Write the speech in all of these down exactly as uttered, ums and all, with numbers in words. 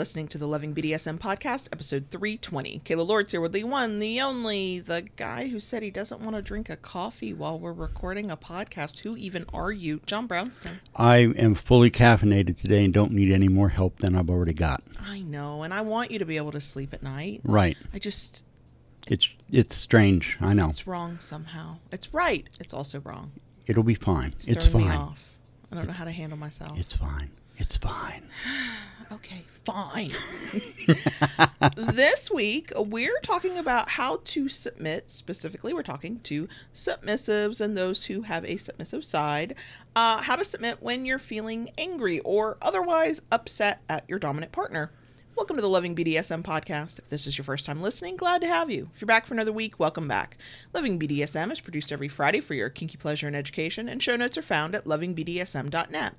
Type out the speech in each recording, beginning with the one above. listening to the Loving B D S M podcast, episode three twenty. Kayla Lords here with the one, the only, the guy who said he doesn't want to drink a coffee while we're recording a podcast. Who even are you? John Brownstone. I am fully caffeinated today and don't need any more help than I've already got. I know, and I want you to be able to sleep at night. Right. I just... It's, it's strange. I know. It's wrong somehow. It's right. It's also wrong. It'll be fine. It's, it's fine. Me off. I don't it's, know how to handle myself. It's fine. It's fine. Okay, fine. This week, we're talking about how to submit. Specifically, we're talking to submissives and those who have a submissive side. Uh, how to submit when you're feeling angry or otherwise upset at your dominant partner. Welcome to the Loving B D S M podcast. If this is your first time listening, glad to have you. If you're back for another week, welcome back. Loving B D S M is produced every Friday for your kinky pleasure and education, and show notes are found at loving b d s m dot net.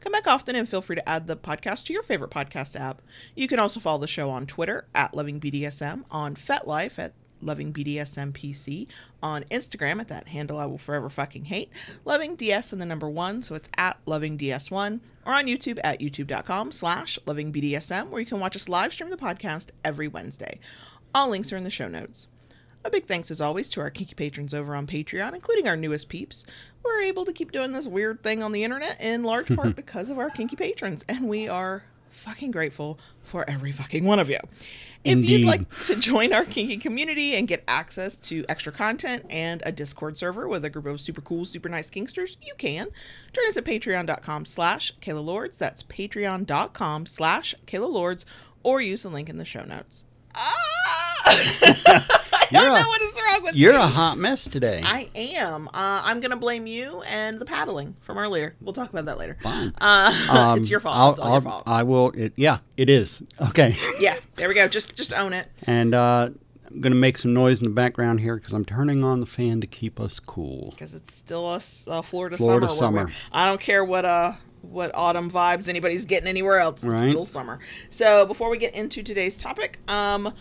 Come back often and feel free to add the podcast to your favorite podcast app. You can also follow the show on Twitter at Loving B D S M, on FetLife at Loving B D S M P C, on Instagram at that handle I will forever fucking hate, Loving D S and the number one, so it's at Loving D S one, or on YouTube at youtube dot com slash Loving B D S M, where you can watch us live stream the podcast every Wednesday. All links are in the show notes. A big thanks, as always, to our kinky patrons over on Patreon, including our newest peeps. We're able to keep doing this weird thing on the internet in large part because of our kinky patrons, and we are fucking grateful for every fucking one of you. If Indeed. You'd like to join our kinky community and get access to extra content and a Discord server with a group of super cool, super nice kinksters, you can. Join us at patreon dot com slash Kayla Lords. That's patreon dot com slash Kayla Lords, or use the link in the show notes. Ah! I don't know what is wrong with you're me. You're a hot mess today. I am. Uh, I'm going to blame you and the paddling from earlier. We'll talk about that later. Fine. Uh, um, it's your fault. I'll, it's all I'll, your fault. I will. It, yeah, it is. Okay. Yeah, there we go. Just just own it. And uh, I'm going to make some noise in the background here because I'm turning on the fan to keep us cool. Because it's still a uh, Florida, Florida summer. summer. I don't care what... Uh, What autumn vibes anybody's getting anywhere else. Right. It's still summer. So before we get into today's topic, um,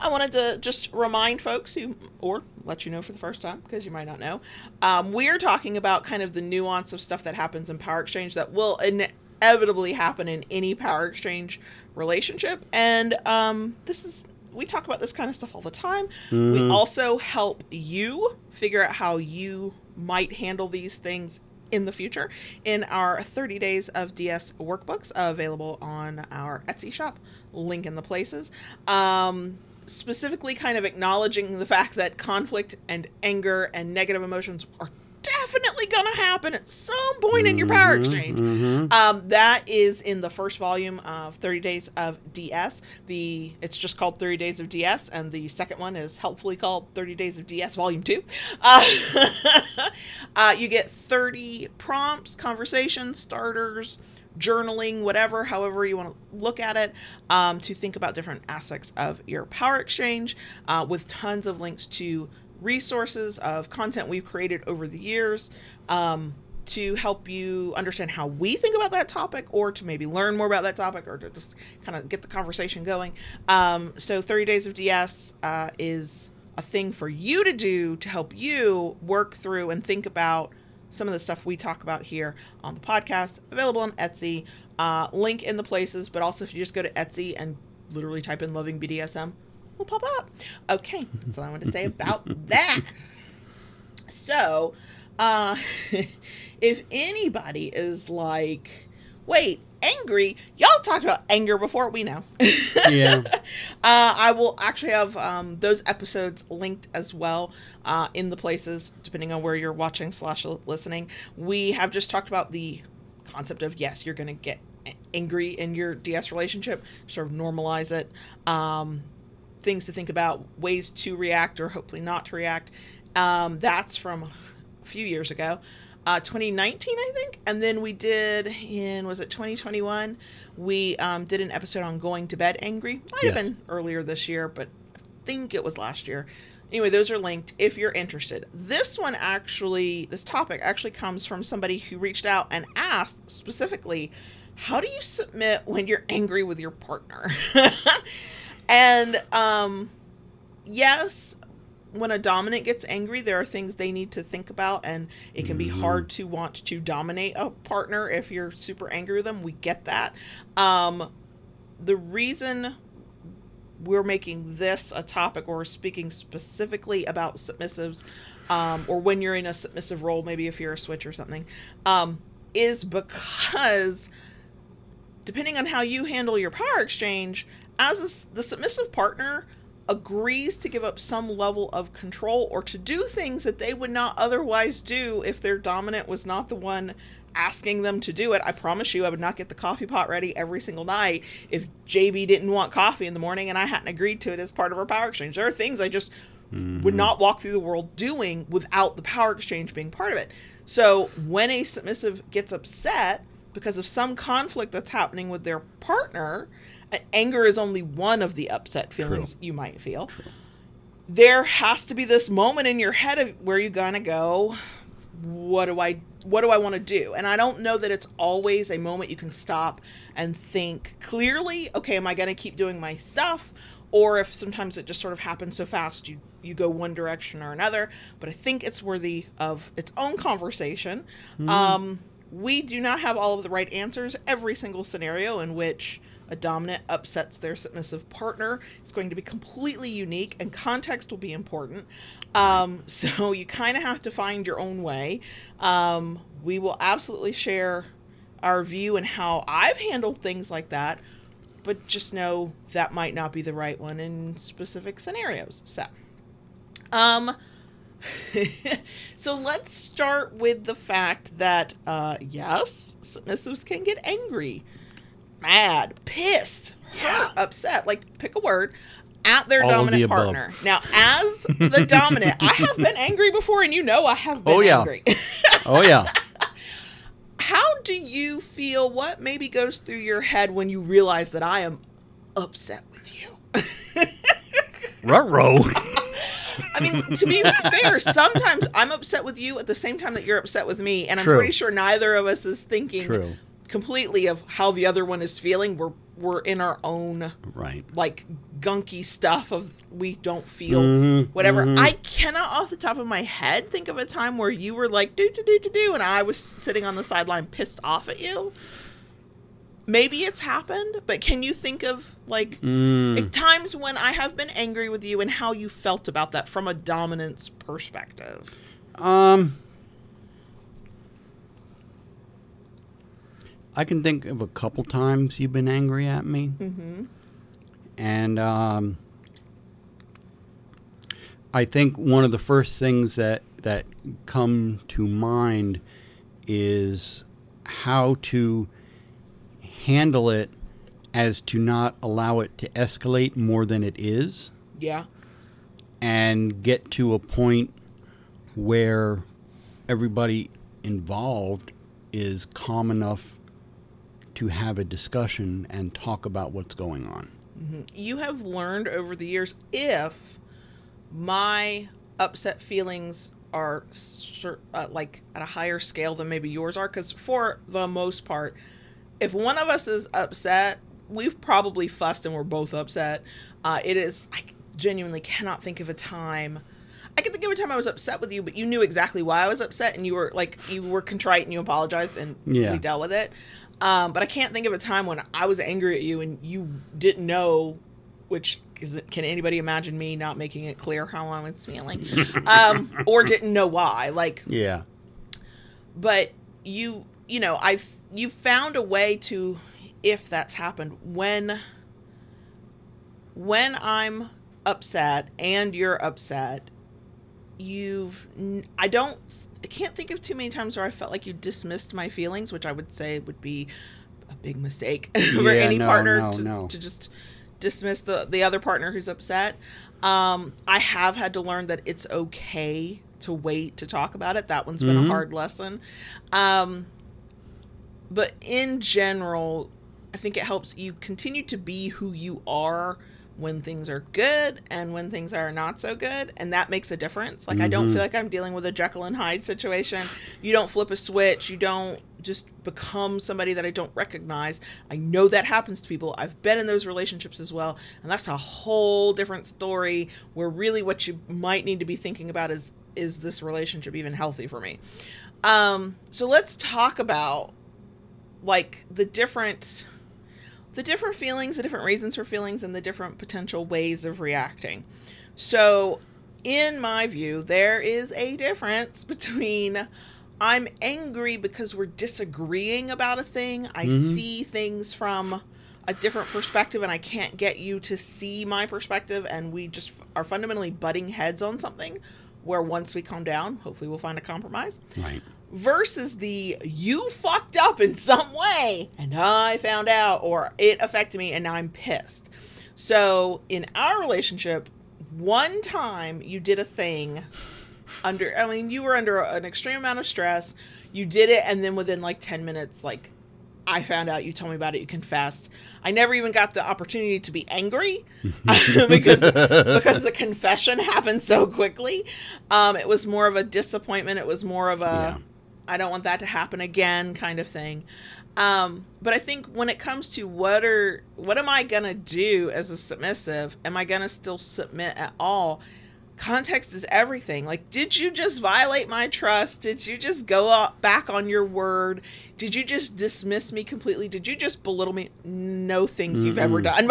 I wanted to just remind folks who, or let you know for the first time, because you might not know, um, we're talking about kind of the nuance of stuff that happens in power exchange that will inevitably happen in any power exchange relationship. And um, this is, we talk about this kind of stuff all the time. Mm-hmm. We also help you figure out how you might handle these things in the future in our thirty days of D S workbooks, available on our Etsy shop, link in the places. Um, specifically kind of acknowledging the fact that conflict and anger and negative emotions are definitely gonna happen at some point mm-hmm, in your power exchange. Mm-hmm. Um, that is in the first volume of thirty days of D S. The it's just called thirty days of D S, and the second one is helpfully called thirty days of D S volume two. Uh, uh, you get thirty prompts, conversations, starters, journaling, whatever, however you want to look at it, um, to think about different aspects of your power exchange, uh, with tons of links to resources of content we've created over the years, um, to help you understand how we think about that topic, or to maybe learn more about that topic, or to just kind of get the conversation going. Um, so thirty days of D S uh, is a thing for you to do to help you work through and think about some of the stuff we talk about here on the podcast, available on Etsy, uh, link in the places, but also if you just go to Etsy and literally type in Loving B D S M, will pop up. Okay, that's all I want to say about that. So, uh, if anybody is like, wait, angry? Y'all talked about anger before, we know. Yeah. uh, I will actually have um, those episodes linked as well uh, in the places, depending on where you're watching slash listening. We have just talked about the concept of, yes, you're going to get angry in your D S relationship, sort of normalize it. Um, things to think about, ways to react or hopefully not to react. Um, that's from a few years ago, uh, twenty nineteen, I think. And then we did in, was it twenty twenty-one? We um, did an episode on going to bed angry. Might yes. have been earlier this year, but I think it was last year. Anyway, those are linked if you're interested. This one actually, this topic actually comes from somebody who reached out and asked specifically, how do you submit when you're angry with your partner? And, um, yes, when a dominant gets angry, there are things they need to think about, and it can be hard to want to dominate a partner if you're super angry with them. We get that. Um, the reason we're making this a topic, or speaking specifically about submissives, um, or when you're in a submissive role, maybe if you're a switch or something, um, is because depending on how you handle your power exchange, as a, the submissive partner agrees to give up some level of control, or to do things that they would not otherwise do if their dominant was not the one asking them to do it. I promise you, I would not get the coffee pot ready every single night if J B didn't want coffee in the morning and I hadn't agreed to it as part of our power exchange. There are things I just mm-hmm. would not walk through the world doing without the power exchange being part of it. So when a submissive gets upset because of some conflict that's happening with their partner, anger is only one of the upset feelings True. You might feel. True. There has to be this moment in your head of where you're going to go, what do I What do I want to do? And I don't know that it's always a moment you can stop and think clearly, okay, am I going to keep doing my stuff? Or if sometimes it just sort of happens so fast, you, you go one direction or another. But I think it's worthy of its own conversation. Mm. Um, we do not have all of the right answers. Every single scenario in which a dominant upsets their submissive partner is going to be completely unique, and context will be important. Um, so you kind of have to find your own way. Um, we will absolutely share our view and how I've handled things like that, but just know that might not be the right one in specific scenarios. So, um, so let's start with the fact that, uh, yes, submissives can get angry, mad, pissed, hurt, yeah. upset, like pick a word, at their All dominant the partner. Above. Now, as the dominant, I have been angry before, and you know I have been oh, yeah. angry. Oh, yeah. How do you feel, what maybe goes through your head when you realize that I am upset with you? Ruh-roh. I mean, to be fair, sometimes I'm upset with you at the same time that you're upset with me, and I'm True. Pretty sure neither of us is thinking True. Completely of how the other one is feeling. We're we're in our own right like gunky stuff of we don't feel mm-hmm, whatever mm-hmm. I cannot off the top of my head think of a time where you were like do do do do do and I was sitting on the sideline pissed off at you. Maybe it's happened, but can you think of like, mm. like times when I have been angry with you and how you felt about that from a dominance perspective? um I can think of a couple times you've been angry at me. Mm-hmm. And um, I think one of the first things that, that come to mind is how to handle it as to not allow it to escalate more than it is. Yeah. And get to a point where everybody involved is calm enough to have a discussion and talk about what's going on. Mm-hmm. You have learned over the years, if my upset feelings are uh, like at a higher scale than maybe yours are, because for the most part, if one of us is upset, we've probably fussed and we're both upset. Uh, it is, I genuinely cannot think of a time. I can think of a time I was upset with you, but you knew exactly why I was upset, and you were like, you were contrite and you apologized, and yeah. we dealt with it. Um, but I can't think of a time when I was angry at you and you didn't know, which is, can anybody imagine me not making it clear how I was feeling, um, or didn't know why? Like, yeah. But you, you know, I've you found a way to, if that's happened, when when I'm upset and you're upset, you've I don't. I can't think of too many times where I felt like you dismissed my feelings, which I would say would be a big mistake for yeah, any no, partner no, to, no. to just dismiss the, the other partner who's upset. Um, I have had to learn that it's okay to wait to talk about it. That one's been mm-hmm. a hard lesson. Um, but in general, I think it helps you continue to be who you are when things are good and when things are not so good. And that makes a difference. Like, mm-hmm. I don't feel like I'm dealing with a Jekyll and Hyde situation. You don't flip a switch. You don't just become somebody that I don't recognize. I know that happens to people. I've been in those relationships as well. And that's a whole different story, where really what you might need to be thinking about is, is this relationship even healthy for me? Um, so let's talk about like the different the different feelings, the different reasons for feelings, and the different potential ways of reacting. So in my view, there is a difference between I'm angry because we're disagreeing about a thing. I mm-hmm. see things from a different perspective, and I can't get you to see my perspective, and we just are fundamentally butting heads on something where once we calm down, hopefully we'll find a compromise. Right. Versus the you fucked up in some way and I found out, or it affected me and now I'm pissed. So in our relationship, one time you did a thing under, I mean, you were under an extreme amount of stress. You did it, and then within like ten minutes, like, I found out, you told me about it, you confessed. I never even got the opportunity to be angry because because the confession happened so quickly. Um, it was more of a disappointment. It was more of a, yeah. I don't want that to happen again kind of thing. Um, but I think when it comes to what are what am I going to do as a submissive? Am I going to still submit at all? Context is everything. Like, did you just violate my trust? Did you just go back on your word? Did you just dismiss me completely? Did you just belittle me? No things mm-mm. you've ever done.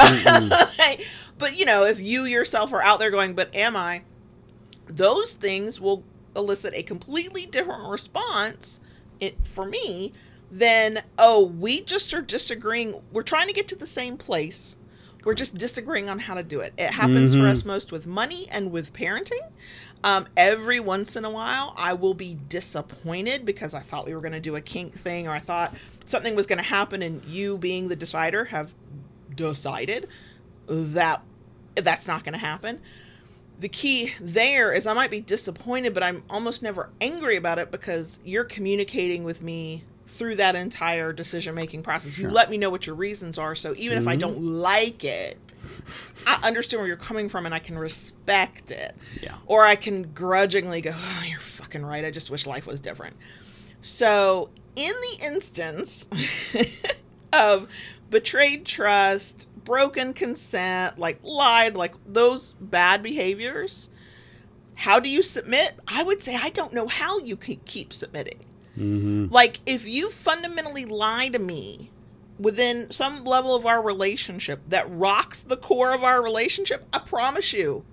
But, you know, if you yourself are out there going, but am I? Those things will elicit a completely different response it, for me than, oh, we just are disagreeing. We're trying to get to the same place. We're just disagreeing on how to do it. It happens mm-hmm. for us most with money and with parenting. Um, every once in a while, I will be disappointed because I thought we were going to do a kink thing, or I thought something was going to happen, and you, being the decider, have decided that that's not going to happen. The key there is I might be disappointed, but I'm almost never angry about it because you're communicating with me through that entire decision-making process. Sure. You let me know what your reasons are. So even mm-hmm. if I don't like it, I understand where you're coming from and I can respect it. Yeah. Or I can grudgingly go, oh, you're fucking right. I just wish life was different. So in the instance of betrayed trust, broken consent, like lied, like those bad behaviors, how do you submit? I would say, I don't know how you can keep submitting. Mm-hmm. Like, if you fundamentally lie to me within some level of our relationship that rocks the core of our relationship, I promise you,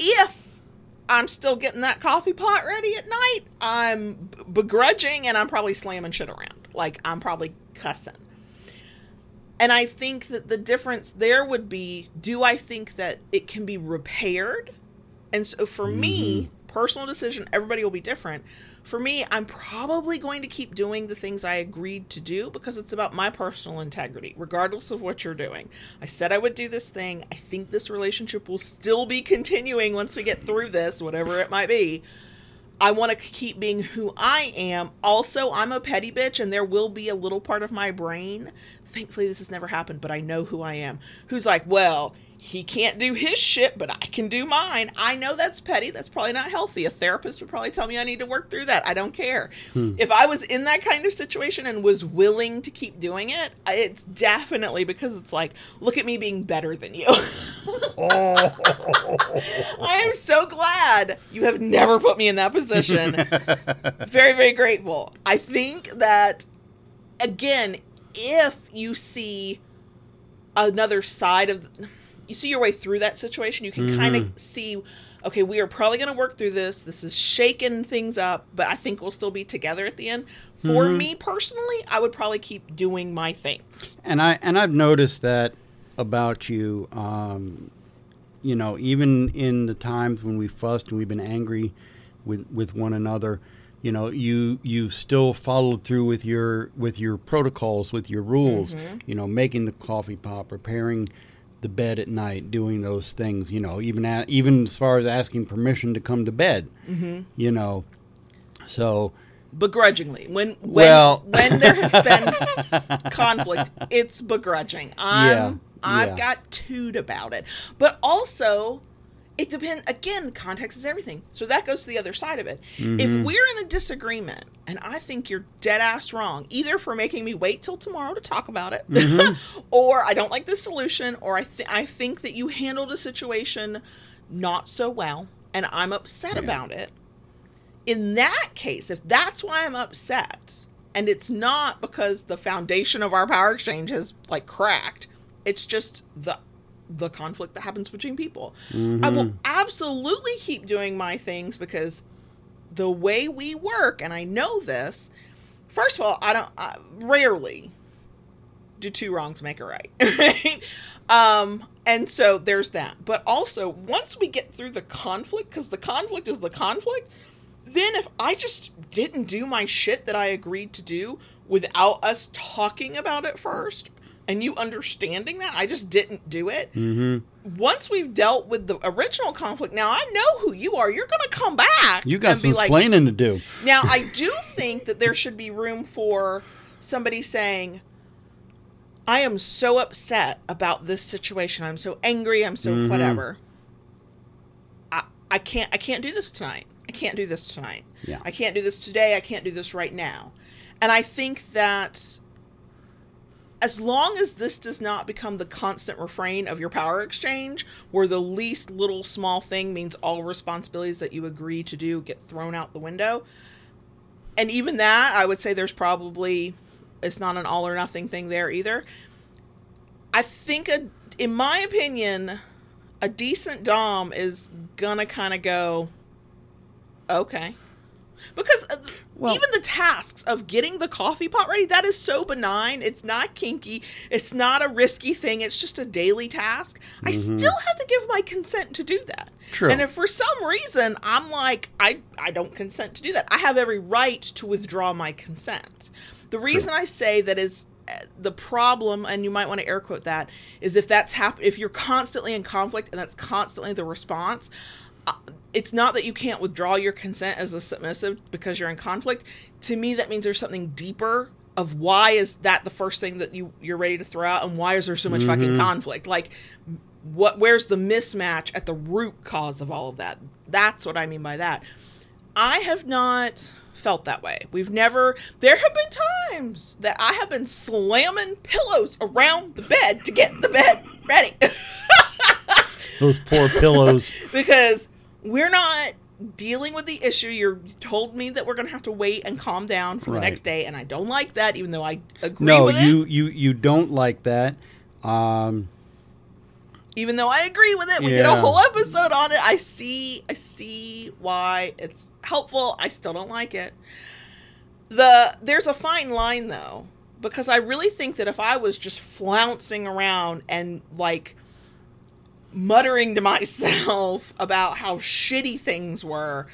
if I'm still getting that coffee pot ready at night, I'm begrudging and I'm probably slamming shit around. Like, I'm probably cussing. And I think that the difference there would be, do I think that it can be repaired? And so for mm-hmm. me, personal decision, everybody will be different. For me, I'm probably going to keep doing the things I agreed to do because it's about my personal integrity, regardless of what you're doing. I said I would do this thing. I think this relationship will still be continuing once we get through this, whatever it might be. I want to keep being who I am. Also, I'm a petty bitch, and there will be a little part of my brain, thankfully this has never happened, but I know who I am, who's like, well, he can't do his shit, but I can do mine. I know that's petty. That's probably not healthy. A therapist would probably tell me I need to work through that. I don't care. Hmm. If I was in that kind of situation and was willing to keep doing it, it's definitely because it's like, look at me being better than you. Oh. I am so glad you have never put me in that position. Very, very grateful. I think that, again, if you see another side of... The, you see your way through that situation, you can mm-hmm. kind of see, okay, we are probably going to work through this. This is shaking things up, but I think we'll still be together at the end. For mm-hmm. me personally, I would probably keep doing my things. And, I, and I've noticed that about you, um, you know, even in the times when we fussed and we've been angry with, with one another, you know, you, you've still followed through with your, with your protocols, with your rules, mm-hmm. you know, making the coffee pot, preparing the bed at night, doing those things, you know, even a, even as far as asking permission to come to bed, mm-hmm. you know, so begrudgingly when when, well, when there has been conflict, it's begrudging. I'm, yeah, I've yeah. got toot about it, but also it depends. Again, context is everything. So that goes to the other side of it. Mm-hmm. If we're in a disagreement and I think you're dead ass wrong, either for making me wait till tomorrow to talk about it, mm-hmm. or I don't like this solution, or I, th- I think that you handled a situation not so well and I'm upset yeah. about it. In that case, if that's why I'm upset and it's not because the foundation of our power exchange has like cracked, It's just the the conflict that happens between people. Mm-hmm. I will absolutely keep doing my things because the way we work, and I know this, first of all, I don't I rarely do two wrongs make a right. Right? Um, and so there's that. But also, once we get through the conflict, because the conflict is the conflict, then if I just didn't do my shit that I agreed to do without us talking about it first, and you understanding that I just didn't do it. Mm-hmm. Once we've dealt with the original conflict, now I know who you are. You're going to come back. You got and some be like, explaining to do. Now, I do think that there should be room for somebody saying, I am so upset about this situation. I'm so angry. I'm so mm-hmm. whatever. I, I can't, I can't do this tonight. I can't do this tonight. Yeah. I can't do this today. I can't do this right now. And I think that as long as this does not become the constant refrain of your power exchange, where the least little small thing means all responsibilities that you agree to do get thrown out the window. And even that, I would say there's probably, it's not an all or nothing thing there either. I think, a, in my opinion, a decent Dom is going to kind of go, okay. Because well, even the tasks of getting the coffee pot ready, that is so benign. It's not kinky. It's not a risky thing. It's just a daily task. Mm-hmm. I still have to give my consent to do that. True. And if for some reason I'm like, I, I don't consent to do that, I have every right to withdraw my consent. The reason True. I say that is the problem, and you might want to air quote that, is if that's hap- if you're constantly in conflict and that's constantly the response, uh, it's not that you can't withdraw your consent as a submissive because you're in conflict. To me, that means there's something deeper of why is that the first thing that you, you're ready to throw out, and why is there so much mm-hmm. fucking conflict? Like, what? Where's the mismatch at the root cause of all of that? That's what I mean by that. I have not felt that way. We've never, there have been times that I have been slamming pillows around the bed to get the bed ready. Those poor pillows. Because we're not dealing with the issue. You're, you told me that we're going to have to wait and calm down for right. the next day, and I don't like that, even though I agree no, with you, it. No, you, you don't like that. Um, even though I agree with it. We yeah. did a whole episode on it. I see I see why it's helpful. I still don't like it. The There's a fine line, though, because I really think that if I was just flouncing around and, like, muttering to myself about how shitty things were,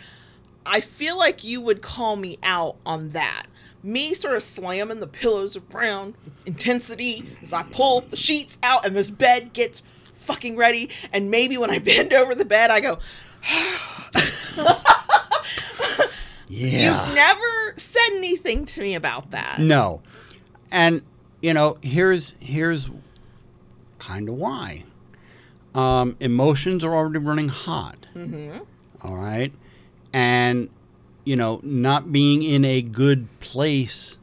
I feel like you would call me out on that. Me sort of slamming the pillows around with intensity as I pull the sheets out and this bed gets fucking ready, and maybe when I bend over the bed I go yeah. You've never said anything to me about that. No. And you know, here's here's kind of why. Um, emotions are already running hot. Mm-hmm. All right. And, you know, not being in a good place,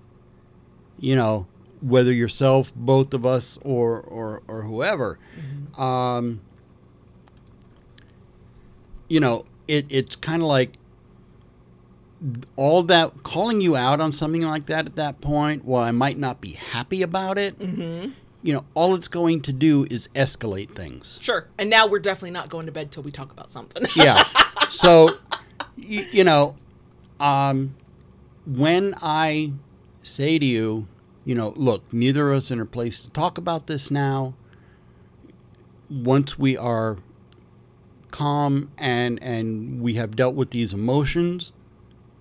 you know, whether yourself, both of us, or, or, or whoever, mm-hmm. um, you know, it, it's kind of like all that calling you out on something like that at that point, while I might not be happy about it. Mm-hmm. You know, all it's going to do is escalate things. Sure. And now we're definitely not going to bed till we talk about something. Yeah. So, you, you know, um, when I say to you, you know, look, neither of us are in a place to talk about this now. Once we are calm and and we have dealt with these emotions,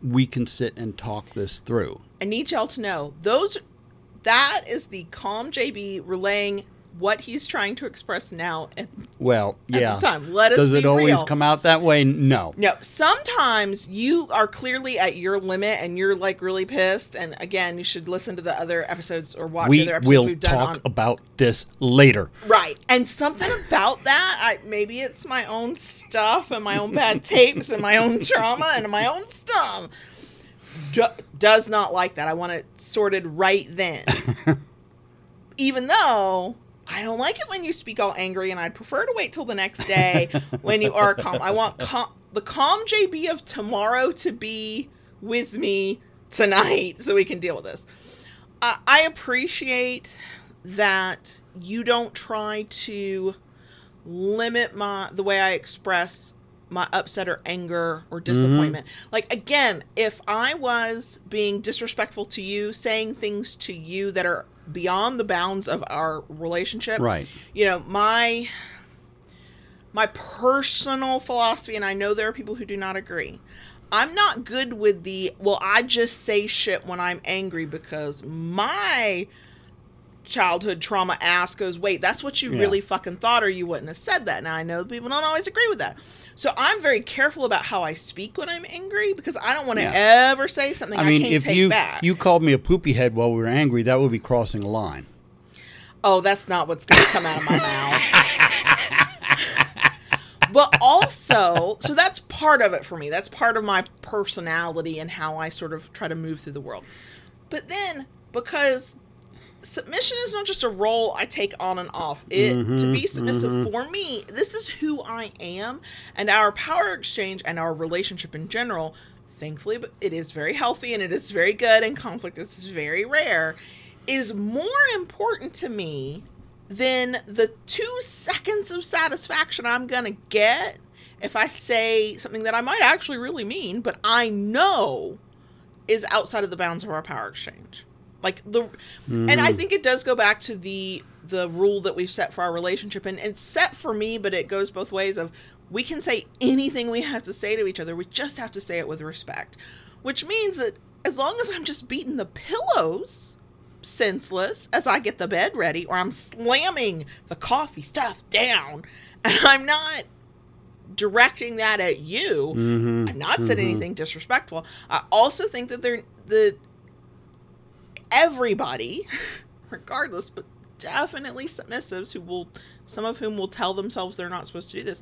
we can sit and talk this through. I need y'all to know those... That is the calm J B relaying what he's trying to express now at, well, yeah. at the time. Let us Does be it always real. Come out that way? No. No. Sometimes you are clearly at your limit and you're like really pissed. And again, you should listen to the other episodes or watch we other episodes we've done. We will talk on. About this later. Right. And something about that, I, maybe it's my own stuff and my own bad tapes and my own trauma and my own stuff. Do, does not like that. I want it sorted right then. Even though I don't like it when you speak all angry, and I'd prefer to wait till the next day when you are calm. I want calm, the calm J B of tomorrow to be with me tonight so we can deal with this. Uh, I appreciate that you don't try to limit my the way I express my upset or anger or disappointment. Mm-hmm. Like, again, if I was being disrespectful to you, saying things to you that are beyond the bounds of our relationship, right? You know, my my personal philosophy, and I know there are people who do not agree, I'm not good with the, well, I just say shit when I'm angry because my childhood trauma ass goes, wait, that's what you yeah. really fucking thought, or you wouldn't have said that. Now, I know people don't always agree with that. So I'm very careful about how I speak when I'm angry, because I don't want to yeah. ever say something I, mean, I can't if take you, back. You called me a poopy head while we were angry. That would be crossing a line. Oh, that's not what's going to come out of my mouth. But also, so that's part of it for me. That's part of my personality and how I sort of try to move through the world. But then, because submission is not just a role I take on and off. It mm-hmm, to be submissive mm-hmm. for me, this is who I am, and our power exchange and our relationship in general, thankfully, but it is very healthy and it is very good, and conflict is very rare, is more important to me than the two seconds of satisfaction I'm going to get if I say something that I might actually really mean, but I know is outside of the bounds of our power exchange. Like the, mm-hmm. and I think it does go back to the the rule that we've set for our relationship, and it's set for me, but it goes both ways. Of we can say anything we have to say to each other, we just have to say it with respect, which means that as long as I'm just beating the pillows senseless as I get the bed ready, or I'm slamming the coffee stuff down, and I'm not directing that at you, mm-hmm. I'm not saying mm-hmm. anything disrespectful. I also think that there the. everybody, regardless, but definitely submissives, who will, some of whom will tell themselves they're not supposed to do this,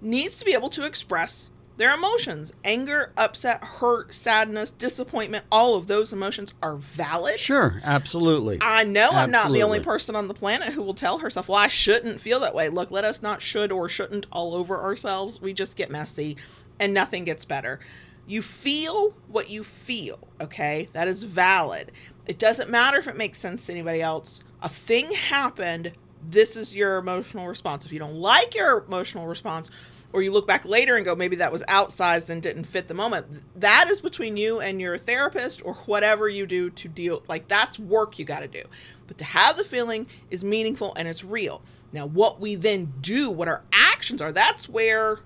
needs to be able to express their emotions. Anger, upset, hurt, sadness, disappointment, all of those emotions are valid. Sure, absolutely. I know absolutely. I'm not the only person on the planet who will tell herself, well, I shouldn't feel that way. Look, let us not should or shouldn't all over ourselves. We just get messy and nothing gets better. You feel what you feel, okay? That is valid. It doesn't matter if it makes sense to anybody else. A thing happened. This is your emotional response. If you don't like your emotional response, or you look back later and go, maybe that was outsized and didn't fit the moment, that is between you and your therapist or whatever you do to deal. Like, that's work you got to do. But to have the feeling is meaningful and it's real. Now, what we then do, what our actions are, that's where...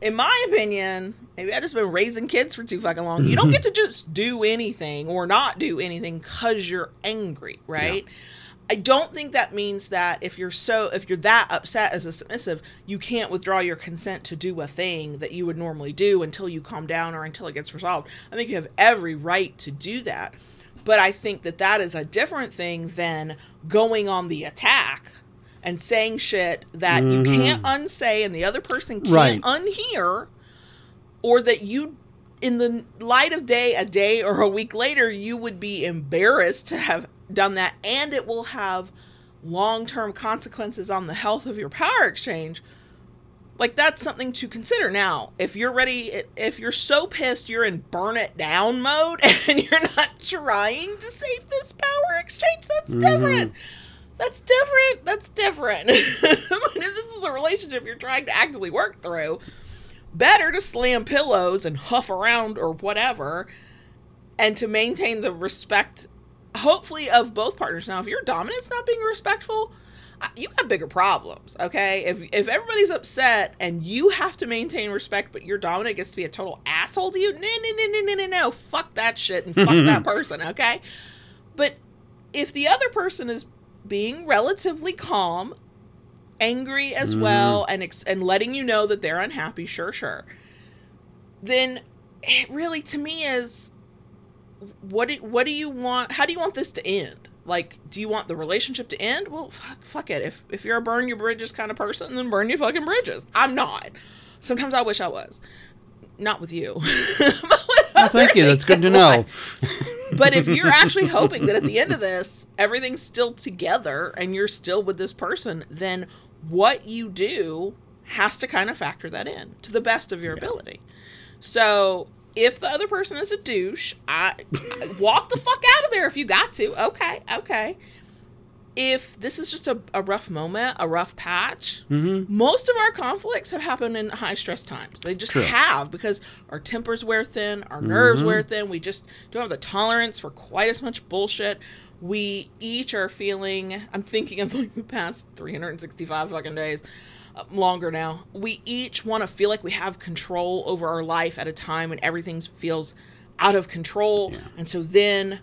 in my opinion, maybe I've just been raising kids for too fucking long. You don't get to just do anything or not do anything because you're angry, right? Yeah. I don't think that means that if you're so, if you're that upset as a submissive, you can't withdraw your consent to do a thing that you would normally do until you calm down or until it gets resolved. I think you have every right to do that. But I think that that is a different thing than going on the attack and saying shit that mm-hmm. you can't unsay and the other person can't right. unhear, or that you, in the light of day, a day or a week later, you would be embarrassed to have done that, and it will have long-term consequences on the health of your power exchange. Like, that's something to consider. Now, if you're ready, if you're so pissed you're in burn it down mode and you're not trying to save this power exchange, that's mm-hmm. different. That's different. That's different. If this is a relationship you're trying to actively work through, better to slam pillows and huff around or whatever, and to maintain the respect, hopefully, of both partners. Now, if your dominant's not being respectful, you got bigger problems, okay? If if everybody's upset and you have to maintain respect, but your dominant gets to be a total asshole to you, no, no, no, no, no, no, no. Fuck that shit and fuck that person, okay? But if the other person is being relatively calm, angry as mm. well, and ex- and letting you know that they're unhappy, sure, sure, then it really, to me, is what do, what do you want? How do you want this to end? Like, do you want the relationship to end? Well, fuck, fuck it. If if you're a burn your bridges kind of person, then burn your fucking bridges. I'm not. Sometimes I wish I was. Not with you. Well, thank you. That's good to know. But if you're actually hoping that at the end of this, everything's still together and you're still with this person, then what you do has to kind of factor that in to the best of your yeah. ability. So if the other person is a douche, I, I walk the fuck out of there if you got to. Okay. Okay. if this is just a, a rough moment, a rough patch, mm-hmm. most of our conflicts have happened in high stress times. They just True. have, because our tempers wear thin, our nerves mm-hmm. wear thin. We just don't have the tolerance for quite as much bullshit. We each are feeling, I'm thinking of like the past three hundred sixty-five fucking days, uh, longer now. We each want to feel like we have control over our life at a time when everything feels out of control. Yeah. And so then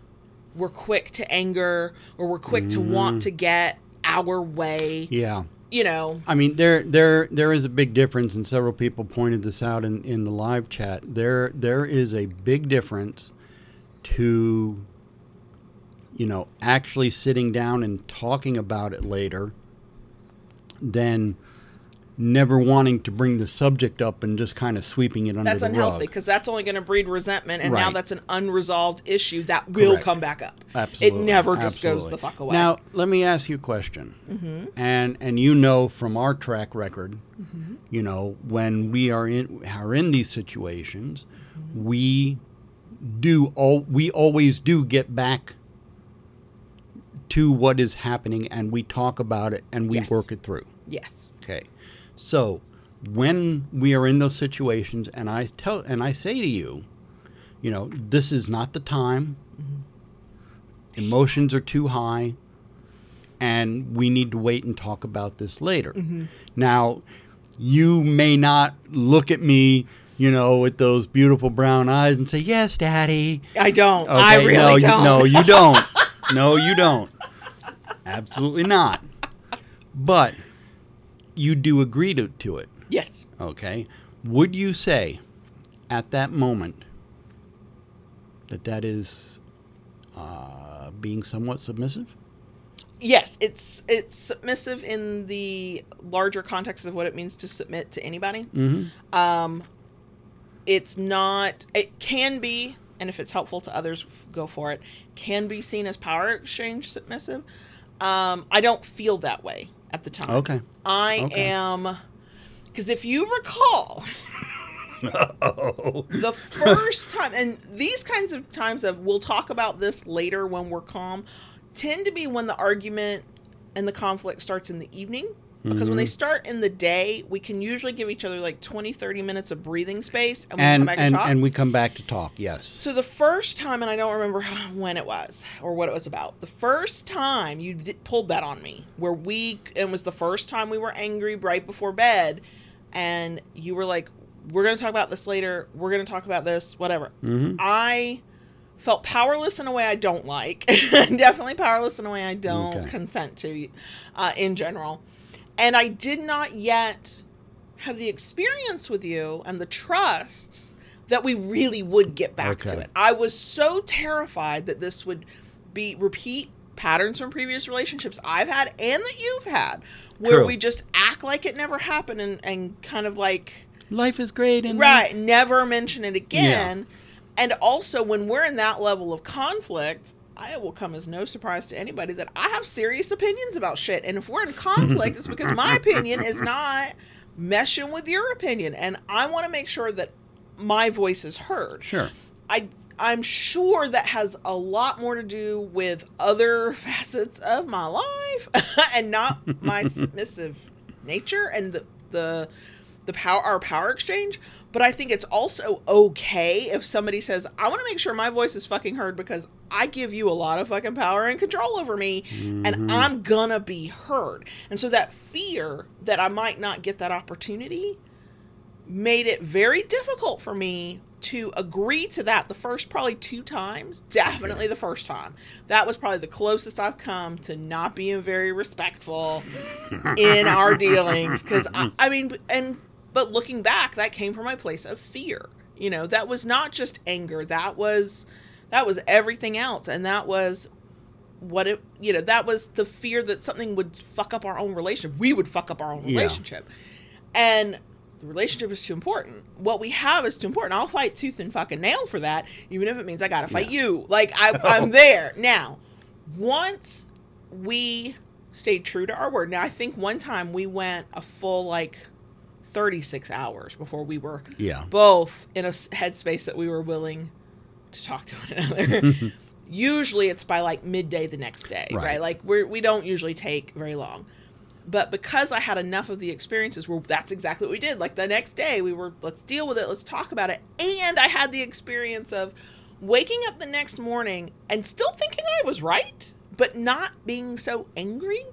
we're quick to anger, or we're quick mm. to want to get our way. Yeah. You know, I mean, there, there, there is a big difference, and several people pointed this out in, in the live chat. There, there is a big difference to, you know, actually sitting down and talking about it later than never wanting to bring the subject up and just kind of sweeping it under the rug. That's unhealthy, because that's only going to breed resentment, and right. now that's an unresolved issue that will Correct. come back up. Absolutely. It never just Absolutely. goes the fuck away. Now, let me ask you a question. Mm-hmm. And and you know from our track record, mm-hmm. you know, when we are in are in these situations, mm-hmm. we do all we always do get back to what is happening, and we talk about it, and we yes. work it through. Yes. Okay. So when we are in those situations, and I tell and I say to you, you know, this is not the time. Mm-hmm. Emotions are too high, and we need to wait and talk about this later. Mm-hmm. Now, you may not look at me, you know, with those beautiful brown eyes and say, "Yes, Daddy." I don't. Okay, I really no, don't. You, no, you don't. No, you don't. Absolutely not. But you do agree to, to it. Yes. Okay. Would you say at that moment that that is uh, being somewhat submissive? Yes. It's it's submissive in the larger context of what it means to submit to anybody. Mm-hmm. Um, it's not... It can be... and if it's helpful to others, go for it, can be seen as power exchange submissive. Um, I don't feel that way at the time. Okay. I okay. am, because if you recall, the first time, and these kinds of times of we'll talk about this later when we're calm, tend to be when the argument and the conflict starts in the evening. Because mm-hmm. when they start in the day, we can usually give each other like twenty, thirty minutes of breathing space. And we and, come back and, and talk. And we come back to talk, yes. So the first time, and I don't remember when it was or what it was about, the first time you did, pulled that on me, where we, it was the first time we were angry right before bed. And you were like, we're going to talk about this later. We're going to talk about this, whatever. Mm-hmm. I felt powerless in a way I don't like. Definitely powerless in a way I don't okay. consent to uh, in general. And I did not yet have the experience with you and the trust that we really would get back okay. to it. I was so terrified that this would be repeat patterns from previous relationships I've had and that you've had, where True. we just act like it never happened and, and kind of like... Life is great. And right. Never mention it again. Yeah. And also, when we're in that level of conflict... it will come as no surprise to anybody that I have serious opinions about shit. And if we're in conflict, it's because my opinion is not meshing with your opinion. And I want to make sure that my voice is heard. Sure. I, I'm sure that has a lot more to do with other facets of my life and not my submissive nature and the, the, the power, our power exchange. But I think it's also okay if somebody says, I want to make sure my voice is fucking heard because I give you a lot of fucking power and control over me mm-hmm. and I'm gonna be heard. And so that fear that I might not get that opportunity made it very difficult for me to agree to that the first probably two times. Definitely okay. the first time. That was probably the closest I've come to not being very respectful in our dealings. Because, I, I mean, and... but looking back, that came from my place of fear. You know, that was not just anger. That was, that was everything else. And that was what it, you know, that was the fear that something would fuck up our own relationship. We would fuck up our own relationship. Yeah. And the relationship is too important. What we have is too important. I'll fight tooth and fucking nail for that. Even if it means I got to fight yeah. you. Like I, I'm there. Now, once we stayed true to our word. Now, I think one time we went a full like thirty-six hours before we were yeah. both in a headspace that we were willing to talk to one another. usually it's by like midday the next day, right? right? Like we're, we don't usually take very long. But because I had enough of the experiences where that's exactly what we did. Like the next day we were, let's deal with it. Let's talk about it. And I had the experience of waking up the next morning and still thinking I was right, but not being so angry.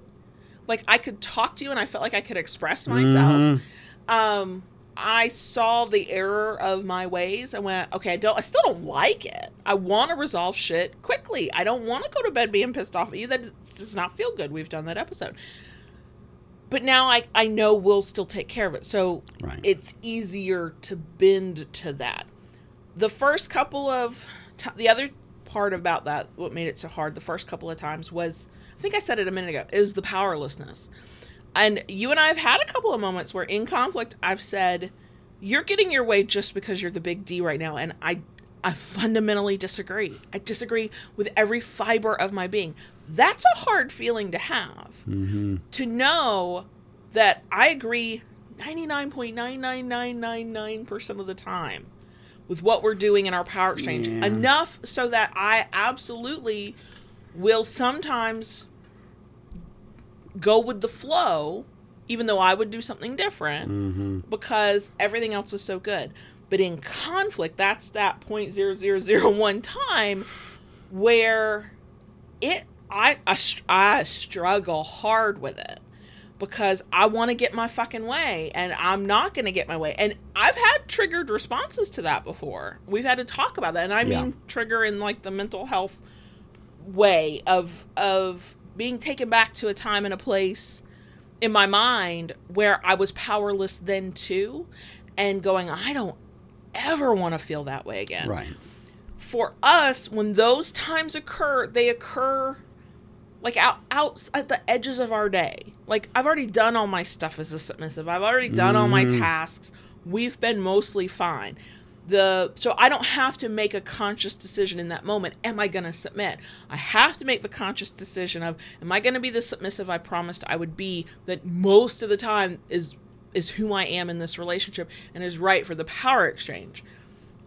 Like I could talk to you and I felt like I could express myself. Mm-hmm. Um, I saw the error of my ways and went, okay, I don't, I still don't like it. I want to resolve shit quickly. I don't want to go to bed being pissed off at you. That does not feel good. We've done that episode. But now I, I know we'll still take care of it. So right. It's easier to bend to that. The first couple of, t- the other part about that, what made it so hard the first couple of times was, I think I said it a minute ago, is the powerlessness. And you and I have had a couple of moments where in conflict, I've said, you're getting your way just because you're the big D right now. And I I fundamentally disagree. I disagree with every fiber of my being. That's a hard feeling to have. Mm-hmm. To know that I agree ninety-nine point nine nine nine nine nine percent of the time with what we're doing in our power exchange. Yeah. Enough so that I absolutely will sometimes go with the flow, even though I would do something different, mm-hmm. because everything else is so good. But in conflict, that's that zero point zero zero zero one time where it I, I, I struggle hard with it because I want to get my fucking way and I'm not going to get my way. And I've had triggered responses to that before. We've had to talk about that. And I yeah. mean trigger in like the mental health way of of being taken back to a time and a place in my mind where I was powerless then too, and going, I don't ever want to feel that way again. Right. For us, when those times occur, they occur like out, out at the edges of our day. Like I've already done all my stuff as a submissive. I've already done mm. all my tasks. We've been mostly fine. The so I don't have to make a conscious decision in that moment. Am I going to submit? I have to make the conscious decision of, am I going to be the submissive I promised I would be, that most of the time is is who I am in this relationship and is right for the power exchange.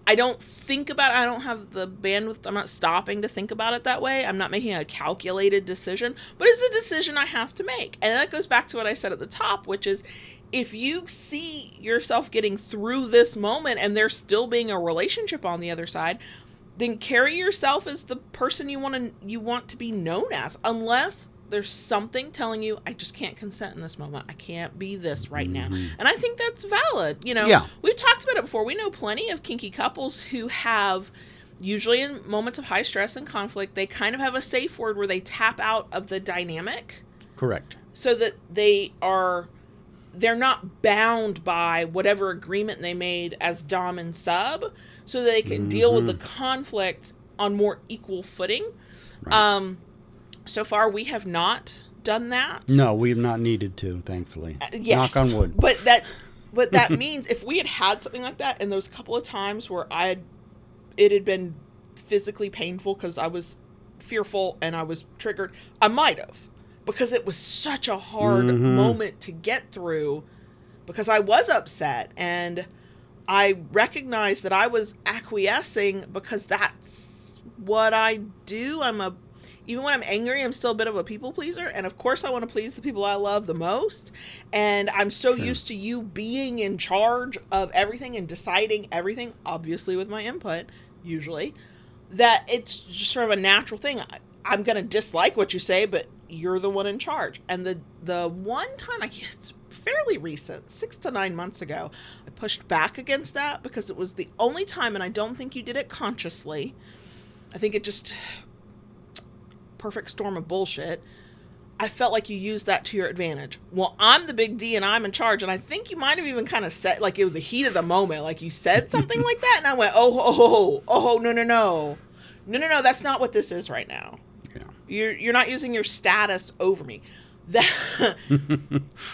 I don't think about it. I don't have the bandwidth. I'm not stopping to think about it that way. I'm not making a calculated decision, but it's a decision I have to make. And that goes back to what I said at the top, which is, if you see yourself getting through this moment and there's still being a relationship on the other side, then carry yourself as the person you want to you want to be known as, unless there's something telling you, I just can't consent in this moment. I can't be this right mm-hmm. now. And I think that's valid. You know, yeah. We've talked about it before. We know plenty of kinky couples who have, usually in moments of high stress and conflict, they kind of have a safe word where they tap out of the dynamic. Correct. So that they are... they're not bound by whatever agreement they made as dom and sub, so they can mm-hmm. deal with the conflict on more equal footing. Right. Um, so far, we have not done that. No, we have not needed to, thankfully. Uh, yes. Knock on wood. But that, but that means if we had had something like that, and those couple of times where I had, it had been physically painful because I was fearful and I was triggered, I might have. Because it was such a hard mm-hmm. moment to get through, because I was upset and I recognized that I was acquiescing, because that's what I do. I'm a, even when I'm angry, I'm still a bit of a people pleaser. And of course I want to please the people I love the most. And I'm so sure. used to you being in charge of everything and deciding everything, obviously with my input, usually, that it's just sort of a natural thing. I, I'm going to dislike what you say, but you're the one in charge. And the the one time, I it's fairly recent, six to nine months ago, I pushed back against that because it was the only time, and I don't think you did it consciously. I think it just, perfect storm of bullshit. I felt like you used that to your advantage. Well, I'm the big D and I'm in charge. And I think you might have even kind of said, like, it was the heat of the moment. Like, you said something like that. And I went, oh, oh, oh, oh, no, no, no. No, no, no, that's not what this is right now. You're you're not using your status over me. That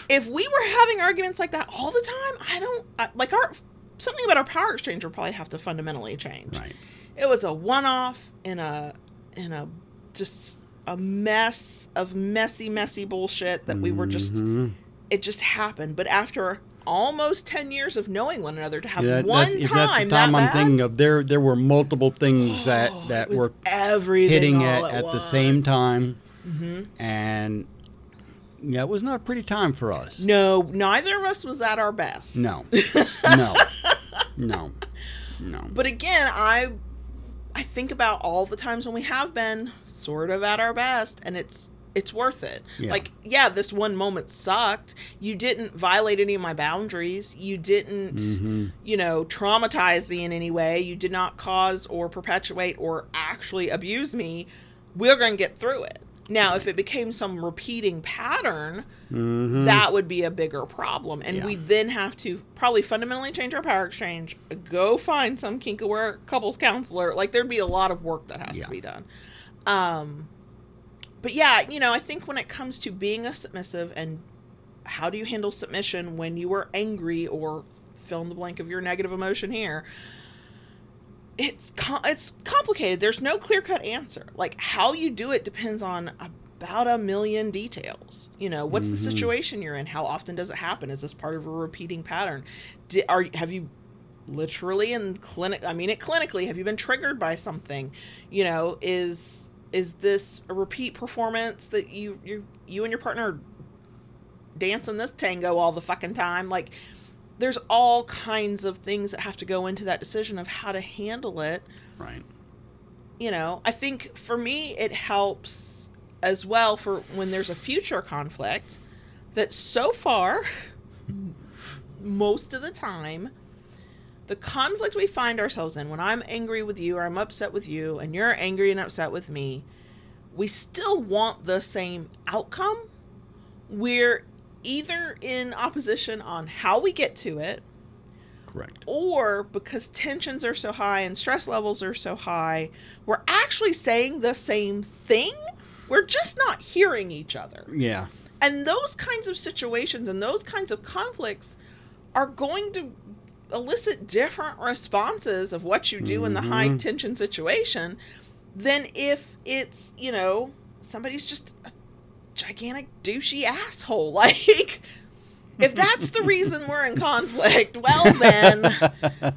if we were having arguments like that all the time, I don't I, like our something about our power exchange would probably have to fundamentally change. Right. It was a one-off in a in a just a mess of messy, messy bullshit that we were just mm-hmm. it just happened. But after almost ten years of knowing one another to have yeah, one that's, time. That's the time that I'm bad? thinking of. There, there were multiple things oh, that that were hitting it at, at, at the same time, mm-hmm. and yeah, it was not a pretty time for us. No, neither of us was at our best. No, no, no, no. But again, I, I think about all the times when we have been sort of at our best, and it's. It's worth it. Yeah. Like, yeah, this one moment sucked. You didn't violate any of my boundaries. You didn't, mm-hmm. you know, traumatize me in any way. You did not cause or perpetuate or actually abuse me. We're going to get through it. Now, if it became some repeating pattern, mm-hmm. that would be a bigger problem. And yeah. we then have to probably fundamentally change our power exchange, go find some kink-aware couples counselor. Like, there'd be a lot of work that has yeah. to be done. Um... But yeah, you know, I think when it comes to being a submissive and how do you handle submission when you are angry or fill in the blank of your negative emotion here, it's com- it's complicated. There's no clear-cut answer. Like, how you do it depends on about a million details. You know, what's mm-hmm. the situation you're in? How often does it happen? Is this part of a repeating pattern? Do, are have you literally and clinic? I mean, it clinically. Have you been triggered by something? You know, is... Is this a repeat performance that you you you and your partner are dancing this tango all the fucking time? Like, there's all kinds of things that have to go into that decision of how to handle it. Right. You know, I think for me it helps as well for when there's a future conflict that so far, most of the time, the conflict we find ourselves in, when I'm angry with you or I'm upset with you and you're angry and upset with me, we still want the same outcome. We're either in opposition on how we get to it. Correct. Or because tensions are so high and stress levels are so high, we're actually saying the same thing. We're just not hearing each other. Yeah. And those kinds of situations and those kinds of conflicts are going to elicit different responses of what you do mm-hmm. in the high tension situation than if it's, you know, somebody's just a gigantic douchey asshole. Like, if that's the reason we're in conflict, well then,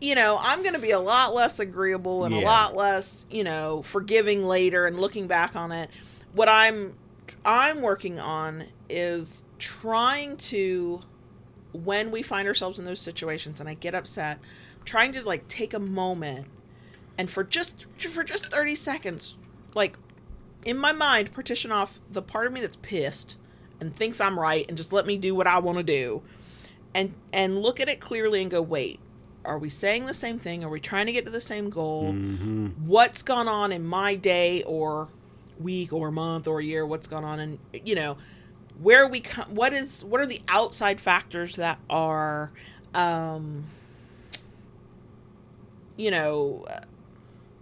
you know, I'm going to be a lot less agreeable and yeah. a lot less, you know, forgiving later and looking back on it. What I'm, I'm working on is trying to, when we find ourselves in those situations and I get upset, I'm trying to like take a moment and for just for just thirty seconds, like in my mind, partition off the part of me that's pissed and thinks I'm right and just let me do what I want to do, and and look at it clearly and go, wait, are we saying the same thing? Are we trying to get to the same goal? Mm-hmm. What's gone on in my day or week or month or year? What's gone on in, you know, where we come, what is, what are the outside factors that are, um, you know,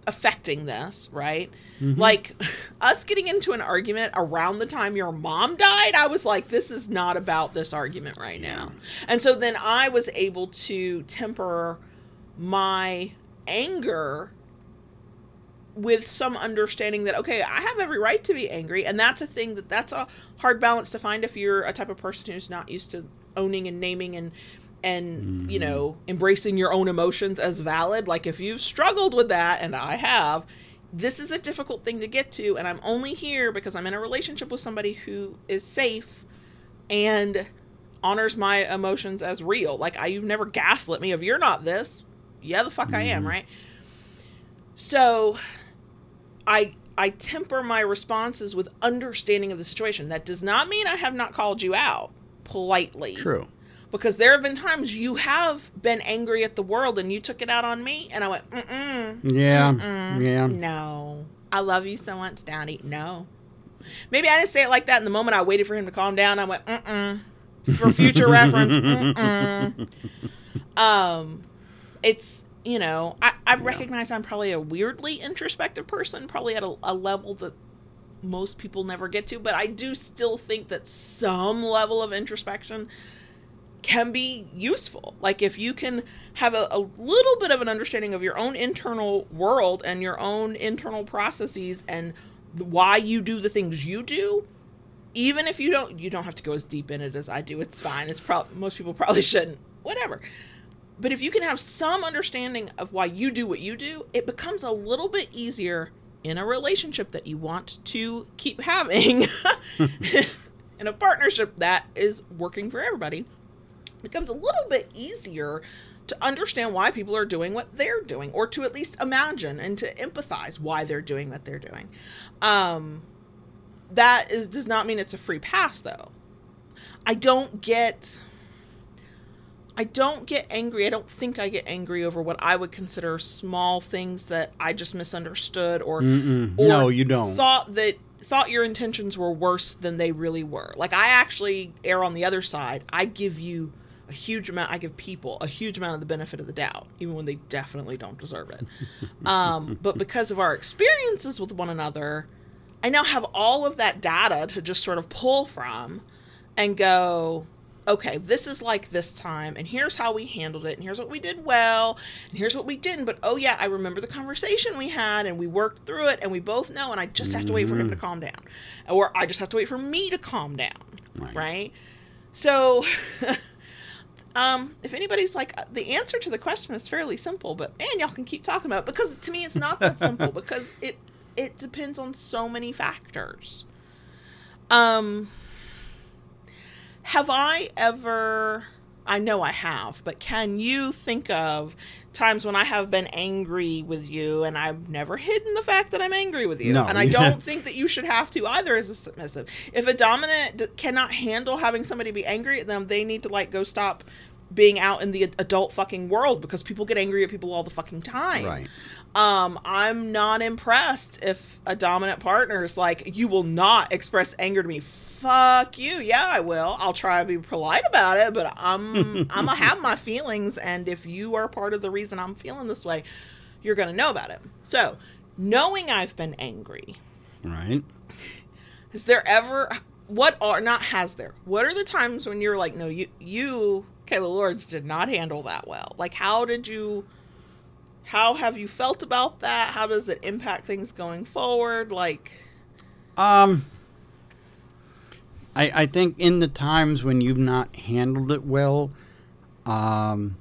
affecting this, right? Mm-hmm. Like us getting into an argument around the time your mom died, I was like, this is not about this argument right now. And so then I was able to temper my anger with some understanding that, okay, I have every right to be angry. And that's a thing that that's a hard balance to find if you're a type of person who's not used to owning and naming and, and, mm-hmm. you know, embracing your own emotions as valid. Like if you've struggled with that, and I have, this is a difficult thing to get to. And I'm only here because I'm in a relationship with somebody who is safe and honors my emotions as real. Like I, you've never gaslit me. If you're not this, yeah, the fuck mm-hmm. I am. Right. So, I I temper my responses with understanding of the situation. That does not mean I have not called you out politely. True. Because there have been times you have been angry at the world and you took it out on me. And I went, mm-mm. Yeah. Mm-mm, yeah. No. I love you so much, Daddy. No. Maybe I didn't say it like that in the moment. I waited for him to calm down. I went, mm-mm. For future reference, mm-mm. Um, it's... You know, I, I yeah. recognize I'm probably a weirdly introspective person, probably at a, a level that most people never get to. But I do still think that some level of introspection can be useful. Like if you can have a, a little bit of an understanding of your own internal world and your own internal processes and why you do the things you do, even if you don't, you don't have to go as deep in it as I do. It's fine. It's probably, most people probably shouldn't, whatever. But if you can have some understanding of why you do what you do, it becomes a little bit easier in a relationship that you want to keep having, in a partnership that is working for everybody. It becomes a little bit easier to understand why people are doing what they're doing, or to at least imagine and to empathize why they're doing what they're doing. Um, that is, does not mean it's a free pass, though. I don't get... I don't get angry. I don't think I get angry over what I would consider small things that I just misunderstood or, or no, you don't. thought that thought your intentions were worse than they really were. Like, I actually err on the other side. I give you a huge amount. I give people a huge amount of the benefit of the doubt, even when they definitely don't deserve it. um, but because of our experiences with one another, I now have all of that data to just sort of pull from and go, okay, this is like this time, and here's how we handled it, and here's what we did well, and here's what we didn't, but oh yeah, I remember the conversation we had, and we worked through it, and we both know, and I just have to wait for him to calm down, or I just have to wait for me to calm down, right? right? So, um, if anybody's like, the answer to the question is fairly simple, but man, y'all can keep talking about it, because to me it's not that simple, because it, it depends on so many factors. Um... Have I ever, I know I have, but can you think of times when I have been angry with you, and I've never hidden the fact that I'm angry with you? No. And I don't think that you should have to either as a submissive. If a dominant d- cannot handle having somebody be angry at them, they need to like go stop being out in the adult fucking world, because people get angry at people all the fucking time. Right. Um, I'm not impressed if a dominant partner is like, you will not express anger to me. Fuck you. Yeah, I will. I'll try to be polite about it, but I'm, I'm gonna have my feelings. And if you are part of the reason I'm feeling this way, you're going to know about it. So knowing I've been angry, right? Is there ever, what are not, has there, what are the times when you're like, no, you, you, Kayla Lords did not handle that well. Like, how did you, how have you felt about that? How does it impact things going forward? Like, um, I, I think in the times when you've not handled it well, um,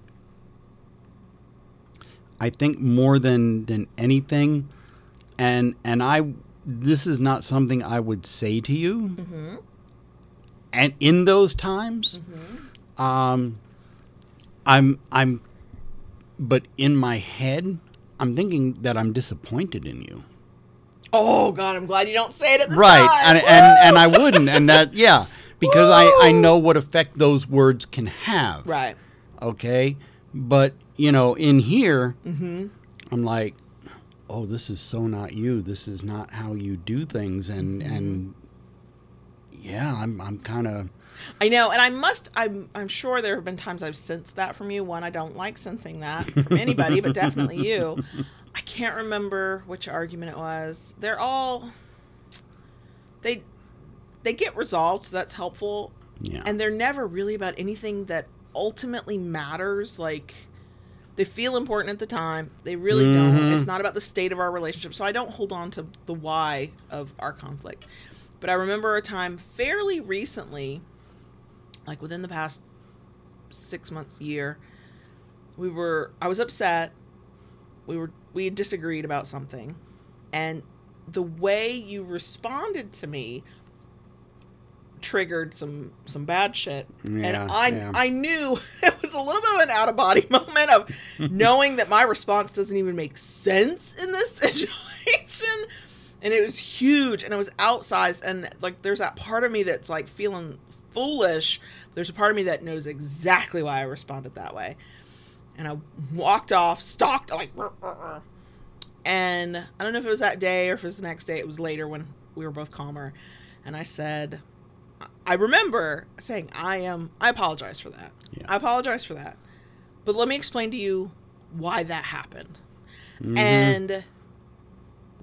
I think more than, than anything, and, and I, this is not something I would say to you. Mm-hmm. And in those times, mm-hmm. Um, I'm, I'm, but in my head, I'm thinking that I'm disappointed in you. Oh God, I'm glad you don't say it at the right. time. Right. And, and, and I wouldn't. And that, yeah, because I, I know what effect those words can have. Right. Okay. But you know, in here, mm-hmm. I'm like, oh, this is so not you. This is not how you do things. And, mm-hmm. and yeah, I'm, I'm kind of. I know, and I must, I'm I'm sure there have been times I've sensed that from you. One, I don't like sensing that from anybody, but definitely you. I can't remember which argument it was. They're all, they they get resolved, so that's helpful. Yeah. And they're never really about anything that ultimately matters. Like, they feel important at the time. They really mm-hmm. don't. It's not about the state of our relationship. So I don't hold on to the why of our conflict. But I remember a time fairly recently, like within the past six months, year, we were, I was upset. We were, we had disagreed about something, and the way you responded to me triggered some, some bad shit. Yeah, and I, yeah. I knew it was a little bit of an out of body moment of knowing that my response doesn't even make sense in this situation. And it was huge, and it was outsized. And like, there's that part of me that's like feeling foolish. There's a part of me that knows exactly why I responded that way. And I walked off, stalked, like, and I don't know if it was that day or if it was the next day. It was later when we were both calmer. And I said, I remember saying, I am, I apologize for that. Yeah. I apologize for that. But let me explain to you why that happened. Mm-hmm. And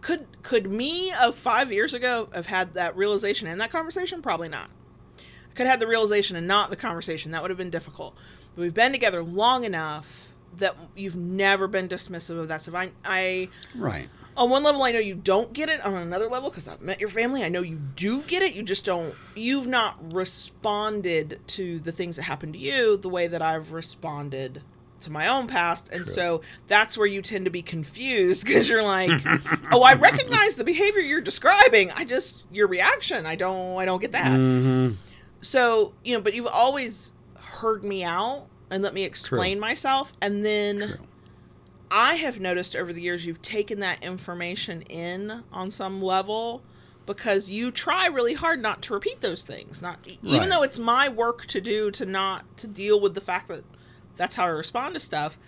could, could me of five years ago have had that realization and that conversation? Probably not. I could have had the realization and not the conversation. That would have been difficult. But we've been together long enough that you've never been dismissive of that stuff. I, I right. On one level, I know you don't get it. On another level, because I've met your family, I know you do get it. You just don't, you've not responded to the things that happened to you the way that I've responded to my own past. And True. So that's where you tend to be confused, because you're like, oh, I recognize the behavior you're describing. I just, your reaction, I don't, I don't get that. Mm-hmm. So, you know, but you've always heard me out and let me explain True. myself. And then True. I have noticed over the years, you've taken that information in on some level, because you try really hard not to repeat those things. Not right. Even though it's my work to do to not to deal with the fact that that's how I respond to stuff,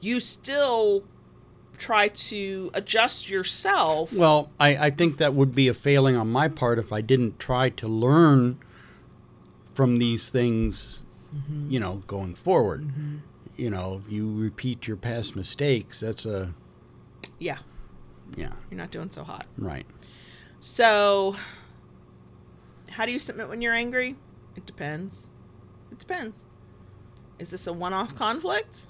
you still try to adjust yourself. Well, I, I think that would be a failing on my part if I didn't try to learn from these things, mm-hmm. you know, going forward. Mm-hmm. You know, if you repeat your past mistakes, that's a... Yeah. Yeah. You're not doing so hot. Right. So, how do you submit when you're angry? It depends. It depends. Is this a one-off conflict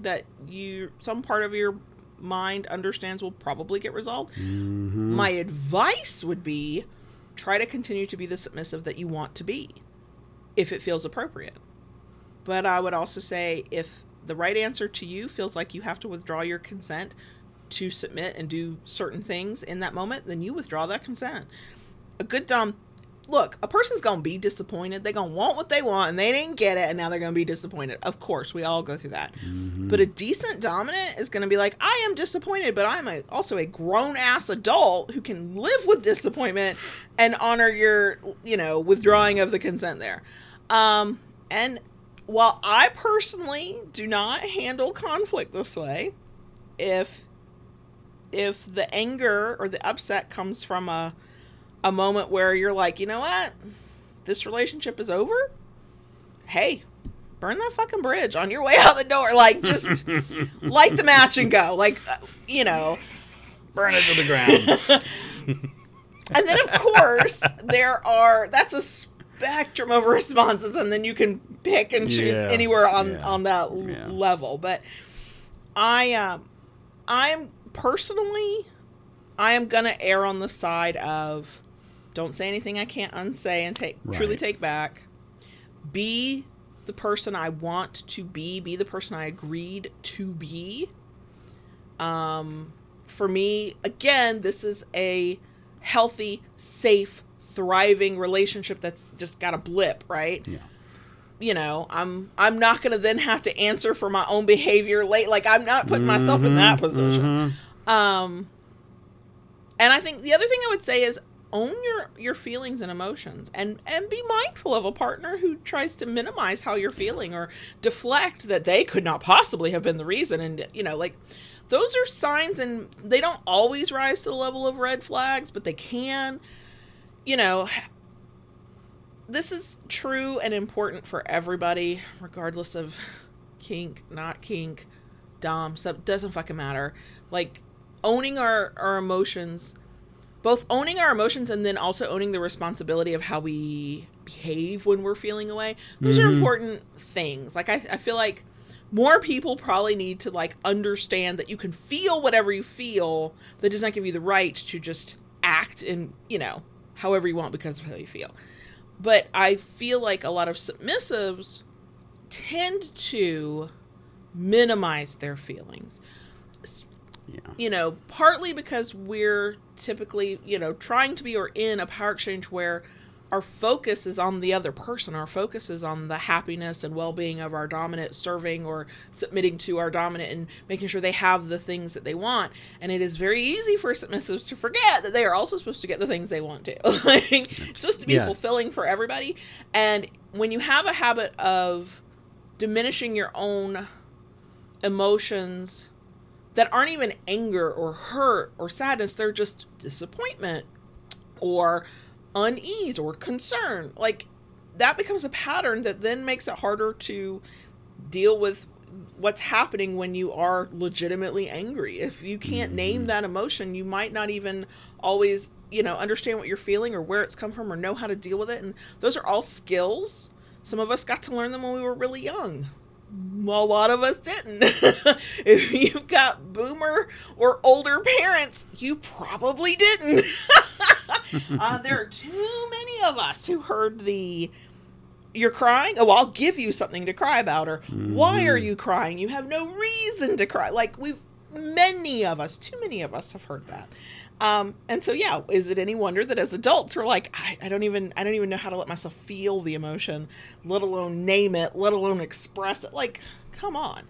that you, some part of your mind understands will probably get resolved? Mm-hmm. My advice would be try to continue to be the submissive that you want to be, if it feels appropriate. But I would also say, if the right answer to you feels like you have to withdraw your consent to submit and do certain things in that moment, then you withdraw that consent. A good dumb, look, a person's going to be disappointed. They're going to want what they want, and they didn't get it, and now they're going to be disappointed. Of course, we all go through that. Mm-hmm. But a decent dominant is going to be like, I am disappointed, but I'm a, also a grown-ass adult who can live with disappointment and honor your, you know, withdrawing of the consent there. Um, and... While I personally do not handle conflict this way, if if the anger or the upset comes from a a moment where you're like, you know what, this relationship is over, hey, burn that fucking bridge on your way out the door. Like, just light the match and go. Like, you know. Burn it to the ground. And then, of course, there are, that's a spectrum of responses, and then you can pick and choose yeah, anywhere on yeah, on that yeah. level. But I um I am personally I am gonna err on the side of don't say anything I can't unsay and take right. truly take back. Be the person I want to be, be the person I agreed to be. Um for me, again, this is a healthy, safe, thriving relationship that's just got a blip, right? Yeah. You know, I'm I'm not going to then have to answer for my own behavior late. Like, I'm not putting mm-hmm, myself in that position. Mm-hmm. Um, and I think the other thing I would say is own your, your feelings and emotions, and, and be mindful of a partner who tries to minimize how you're feeling or deflect that they could not possibly have been the reason. And, you know, like, those are signs, and they don't always rise to the level of red flags, but they can, you know... This is true and important for everybody, regardless of kink, not kink, dom, sub, doesn't fucking matter. Like, owning our, our emotions, both owning our emotions and then also owning the responsibility of how we behave when we're feeling away. Those mm-hmm. are important things. Like, I, I feel like more people probably need to, like, understand that you can feel whatever you feel. That does not give you the right to just act in, you know, however you want because of how you feel. But I feel like a lot of submissives tend to minimize their feelings, yeah. you know, partly because we're typically, you know, trying to be or in a power exchange where our focus is on the other person. Our focus is on the happiness and well-being of our dominant, serving or submitting to our dominant and making sure they have the things that they want. And it is very easy for submissives to forget that they are also supposed to get the things they want to. Like, it's supposed to be yeah. fulfilling for everybody. And when you have a habit of diminishing your own emotions that aren't even anger or hurt or sadness, they're just disappointment or unease or concern, like, that becomes a pattern that then makes it harder to deal with what's happening when you are legitimately angry. If you can't name that emotion, you might not even always, you know, understand what you're feeling or where it's come from or know how to deal with it. And those are all skills. Some of us got to learn them when we were really young. a lot of us didn't. If you've got boomer or older parents, you probably didn't. uh, there are too many of us who heard the, you're crying? Oh, I'll give you something to cry about. Or mm-hmm. Why are you crying? You have no reason to cry. Like we've, many of us, too many of us have heard that. Um, and so, yeah, is it any wonder that as adults we're like, I, I don't even, I don't even know how to let myself feel the emotion, let alone name it, let alone express it. Like, come on.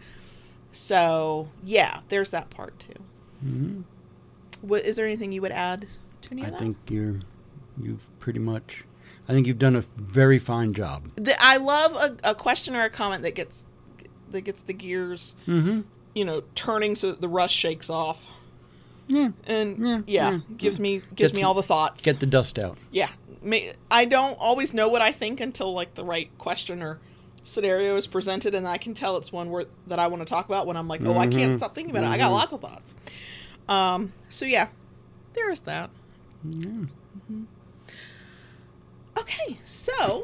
So, yeah, there's that part too. Mm-hmm. What, is there anything you would add to any of I that? I think you're, you've pretty much, I think you've done a very fine job. The, I love a, a question or a comment that gets, that gets the gears, mm-hmm. you know, turning so that the rust shakes off. Yeah, and yeah, yeah, yeah gives yeah. me gives get me all the thoughts. Get the dust out. Yeah, I don't always know what I think until like the right question or scenario is presented, and I can tell it's one word that I want to talk about when I'm like, oh, mm-hmm. I can't stop thinking about mm-hmm. it. I got lots of thoughts. Um, so yeah, there is that. Yeah. Mm-hmm. Okay, so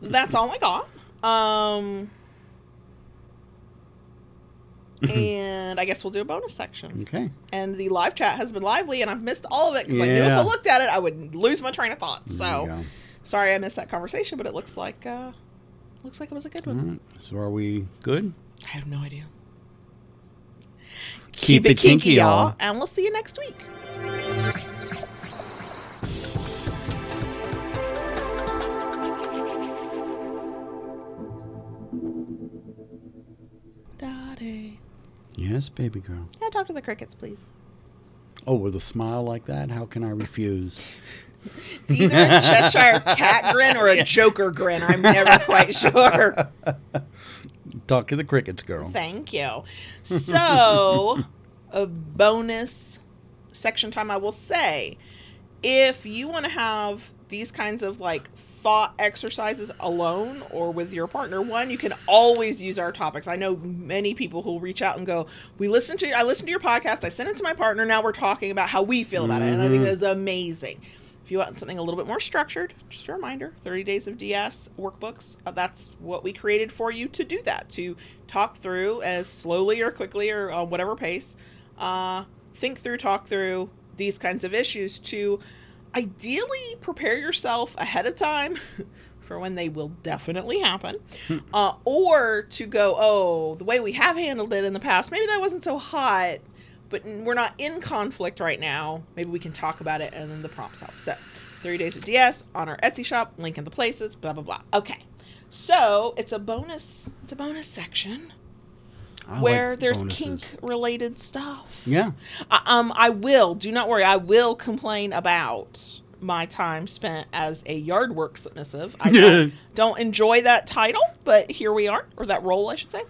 that's all I got. Um. And I guess we'll do a bonus section. Okay. And the live chat has been lively, and I've missed all of it because yeah. I knew if I looked at it, I would lose my train of thought. So, sorry I missed that conversation, but it looks like uh, looks like it was a good one. Right. So, are we good? I have no idea. Keep, Keep it kinky, y'all, y'all, and we'll see you next week. Daddy. Yes, baby girl. Yeah, talk to the crickets, please. Oh, with a smile like that? How can I refuse? It's either a Cheshire cat grin or a Joker grin. I'm never quite sure. Talk to the crickets, girl. Thank you. So, a bonus section time, I will say, if you want to have these kinds of like thought exercises alone or with your partner, one, you can always use our topics. I know many people who reach out and go, we listen to, I listened to your podcast. I sent it to my partner. Now we're talking about how we feel about mm-hmm. it. And I think that's amazing. If you want something a little bit more structured, just a reminder, thirty days of D S workbooks. Uh, that's what we created for you to do that, to talk through as slowly or quickly or uh, whatever pace, uh, think through, talk through these kinds of issues to, ideally, prepare yourself ahead of time for when they will definitely happen, uh, or to go, oh, the way we have handled it in the past, maybe that wasn't so hot, but we're not in conflict right now. Maybe we can talk about it, and then the prompts help. So, thirty days of D S on our Etsy shop, link in the places, blah, blah, blah. Okay. So, it's a bonus, it's a bonus section. I where like there's bonuses. Kink related stuff. Yeah. I, um, I will, do not worry, I will complain about my time spent as a yard work submissive. I don't, don't enjoy that title, but here we are, or that role, I should say.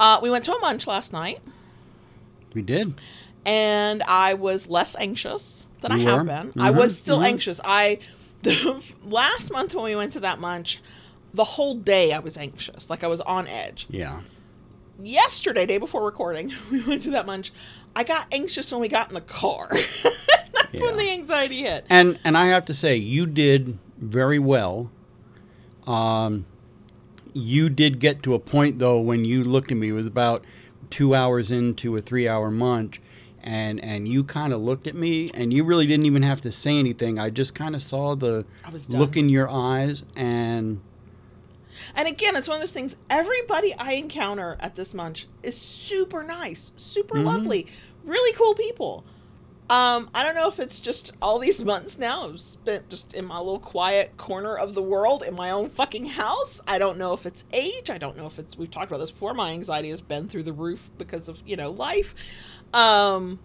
Uh, we went to a munch last night. We did. And I was less anxious than you I were? have been. Mm-hmm. I was still mm-hmm. anxious. I, the, last month when we went to that munch, the whole day I was anxious. Like I was on edge. Yeah. Yesterday, day before recording, we went to that munch. I got anxious when we got in the car. That's yeah. when the anxiety hit. And and I have to say, you did very well. Um, you did get to a point, though, when you looked at me. It was about two hours into a three-hour munch, and, and you kind of looked at me, and you really didn't even have to say anything. I just kind of saw the look in your eyes, and... And again, it's one of those things, everybody I encounter at this munch is super nice, super mm-hmm. lovely, really cool people. Um, I don't know if it's just all these months now I've spent just in my little quiet corner of the world in my own fucking house. I don't know if it's age. I don't know if it's, we've talked about this before. My anxiety has been through the roof because of, you know, life. Um,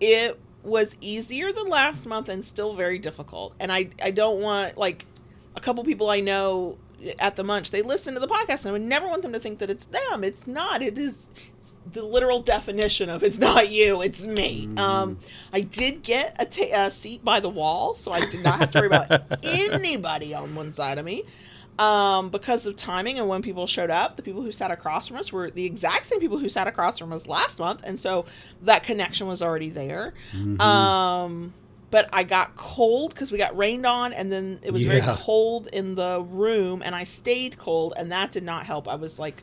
it was easier than last month and still very difficult. And I, I don't want, like, a couple people I know at the munch, they listen to the podcast, and I would never want them to think that it's them. It's not. It is it's the literal definition of it's not you, it's me. Mm. Um, I did get a, t- a seat by the wall, so I did not have to worry about anybody on one side of me. Um, because of timing and when people showed up, the people who sat across from us were the exact same people who sat across from us last month, and so that connection was already there. Mm-hmm. Um, but I got cold because we got rained on, and then it was yeah. very cold in the room, and I stayed cold, and that did not help. I was like,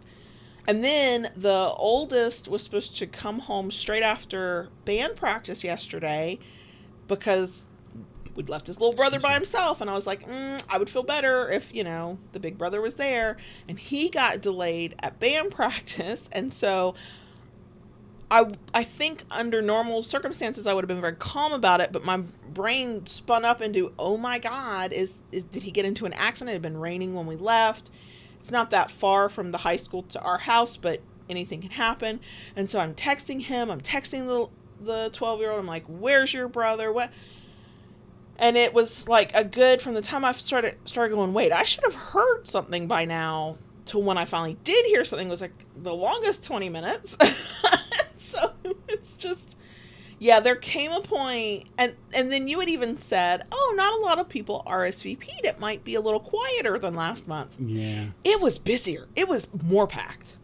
and then the oldest was supposed to come home straight after band practice yesterday because we'd left his little brother by himself, and I was like, mm, I would feel better if, you know, the big brother was there, and he got delayed at band practice, and so I I think under normal circumstances I would have been very calm about it, but my brain spun up into, oh my God, is is did he get into an accident? It had been raining when we left. It's not that far from the high school to our house, but anything can happen. And so I'm texting him. I'm texting the the twelve-year-old. I'm like, where's your brother? What? And it was like a good, from the time I started started going, wait, I should have heard something by now, to when I finally did hear something, was like the longest twenty minutes. So it's just, yeah, there came a point, and, and then you had even said, oh, not a lot of people R S V P'd. It might be a little quieter than last month. Yeah. It was busier. It was more packed.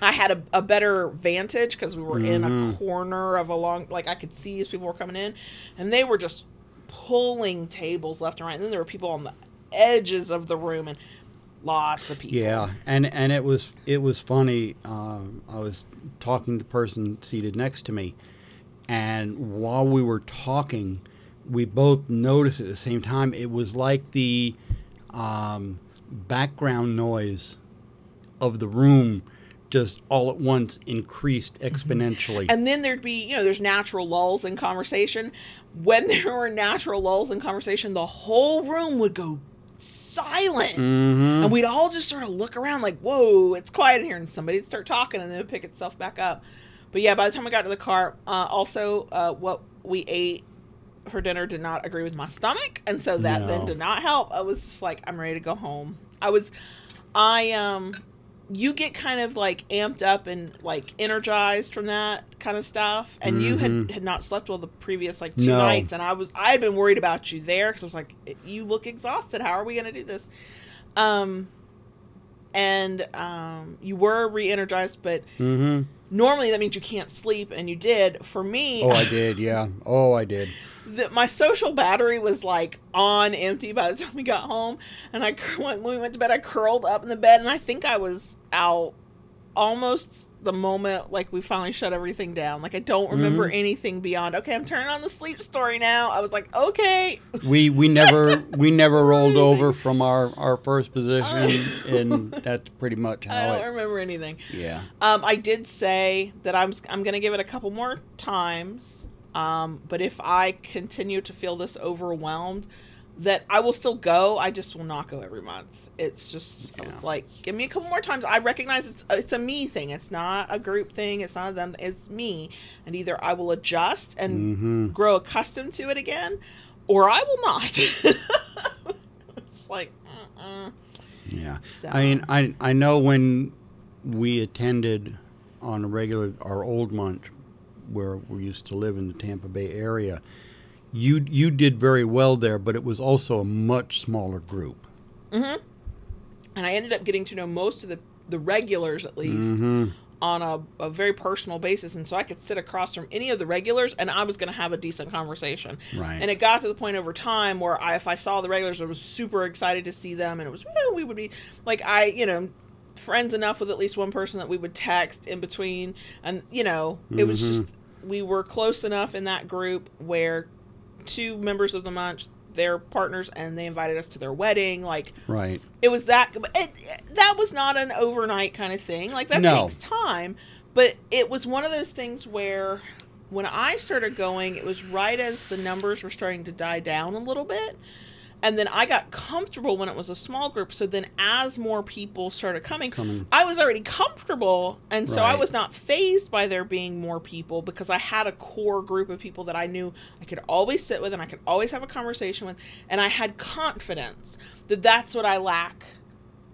I had a, a better vantage because we were mm-hmm. in a corner of a long, like I could see as people were coming in, and they were just pulling tables left and right. And then there were people on the edges of the room, and lots of people. Yeah, and, and it was it was funny. Um, I was talking to the person seated next to me, and while we were talking, we both noticed at the same time it was like the um, background noise of the room just all at once increased exponentially. And then there'd be, you know, there's natural lulls in conversation. When there were natural lulls in conversation, the whole room would go silent, mm-hmm. and we'd all just sort of look around like, whoa, it's quiet in here, and somebody'd start talking, and then it'd pick itself back up. But yeah, by the time I got to the car, uh also uh what we ate for dinner did not agree with my stomach, and so that no. then did not help. I was just like, I'm ready to go home. I was I um you get kind of like amped up and like energized from that kind of stuff, and mm-hmm. you had, had not slept well the previous like two no. nights, and I was I had been worried about you there because I was like, you look exhausted, how are we going to do this? Um and um you were re-energized, but mm-hmm. normally that means you can't sleep, and you did. For me, oh I did yeah oh I did the, my social battery was like on empty by the time we got home, and I when we went to bed I curled up in the bed, and I think I was out almost the moment like we finally shut everything down. Like I don't remember mm-hmm. anything beyond, okay, I'm turning on the sleep story now. I was like, okay. We we never we never rolled over from our, our first position, and that's pretty much how I don't it, remember anything. Yeah. Um I did say that I'm I'm going to give it a couple more times. Um but if I continue to feel this overwhelmed, that I will still go. I just will not go every month. It's just, yeah. I was like, give me a couple more times. I recognize it's it's a me thing. It's not a group thing. It's not a them. It's me. And either I will adjust and mm-hmm. grow accustomed to it again, or I will not. It's like, uh-uh. Yeah. So. I mean, I, I know when we attended on a regular, our old month, where we used to live in the Tampa Bay area, You you did very well there, but it was also a much smaller group. Mm-hmm. And I ended up getting to know most of the, the regulars, at least, mm-hmm. on a, a very personal basis. And so I could sit across from any of the regulars, and I was going to have a decent conversation. Right. And it got to the point over time where I, if I saw the regulars, I was super excited to see them. And it was, well, we would be, like, I, you know, friends enough with at least one person that we would text in between. And, you know, it mm-hmm. was just, we were close enough in that group where two members of the month, their partners, and they invited us to their wedding. Like, right. It was that, it, that was not an overnight kind of thing. Like that no. takes time, but it was one of those things where when I started going, it was right as the numbers were starting to die down a little bit. And then I got comfortable when it was a small group. So then as more people started coming, coming. I was already comfortable. And so right. I was not fazed by there being more people because I had a core group of people that I knew I could always sit with and I could always have a conversation with. And I had confidence that that's what I lack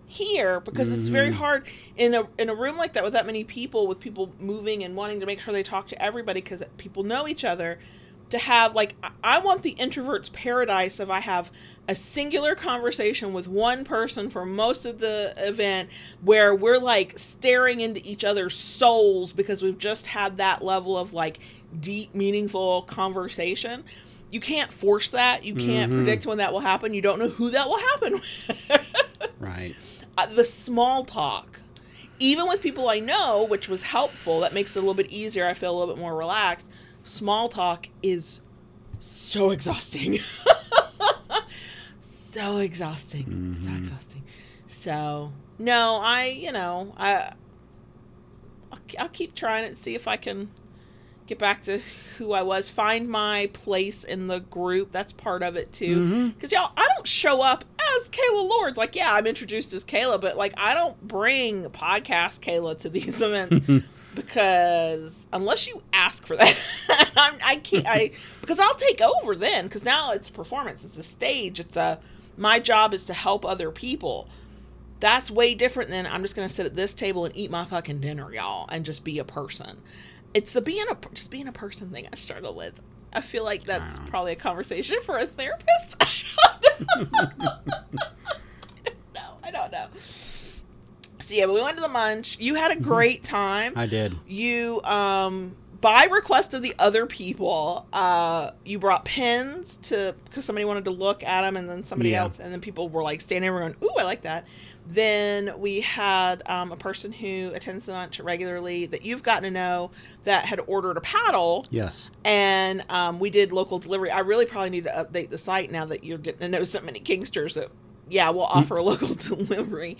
here because mm-hmm. it's very hard in a in a room like that with that many people, with people moving and wanting to make sure they talk to everybody because people know each other. To have, like, I want the introvert's paradise if I have a singular conversation with one person for most of the event where we're, like, staring into each other's souls because we've just had that level of, like, deep, meaningful conversation. you can't force that. You can't mm-hmm. predict when that will happen. You don't know who that will happen with. Right. Uh, the small talk, even with people I know, which was helpful. That makes it a little bit easier. I feel a little bit more relaxed. Small talk is so exhausting. so exhausting. Mm-hmm. So exhausting. So, no, I, you know, I, I'll, I'll keep trying it, see if I can get back to who I was, find my place in the group. That's part of it, too. Because, mm-hmm. y'all, I don't show up as Kayla Lords. Like, yeah, I'm introduced as Kayla, but, like, I don't bring podcast Kayla to these events. Because unless you ask for that, I'm, I can't. I because I'll take over then. Because now it's performance. It's a stage. It's a my job is to help other people. That's way different than I'm just going to sit at this table and eat my fucking dinner, y'all, and just be a person. It's the being a just being a person thing I struggle with. I feel like that's wow. probably a conversation for a therapist. I don't know. I don't know. I don't know. So, yeah, but we went to the munch. You had a great time. I did. You, um, by request of the other people, uh, you brought pins to, because somebody wanted to look at them, and then somebody yeah. else, and then people were like standing over going, ooh, I like that. Then we had um, a person who attends the lunch regularly that you've gotten to know that had ordered a paddle. Yes. And um, we did local delivery. I really probably need to update the site now that you're getting to know so many Kingsters that. Yeah, we'll offer a local delivery,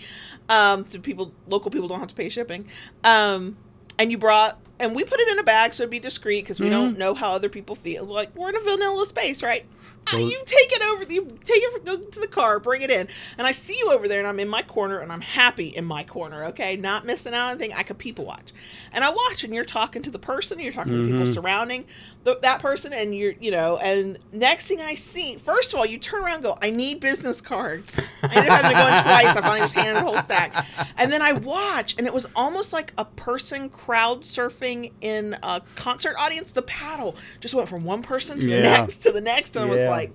um, so people, local people don't have to pay shipping. Um, and you brought, and we put it in a bag, so it'd be discreet because we mm-hmm. don't know how other people feel. We're like, we're in a vanilla space, right? Well, I, you take it over, you take it from, go to the car, bring it in, and I see you over there, and I'm in my corner, and I'm happy in my corner, okay, not missing out on anything. I could people watch, and I watch, and you're talking to the person, and you're talking mm-hmm. to the people surrounding the, that person, and you're, you know, and next thing I see, first of all, you turn around, and go, I need business cards. I ended up having to go in twice. I finally just handed a whole stack, and then I watch, and it was almost like a person crowd surfing in a concert audience. The paddle just went from one person to yeah. the next to the next, and yeah. I was like. Like,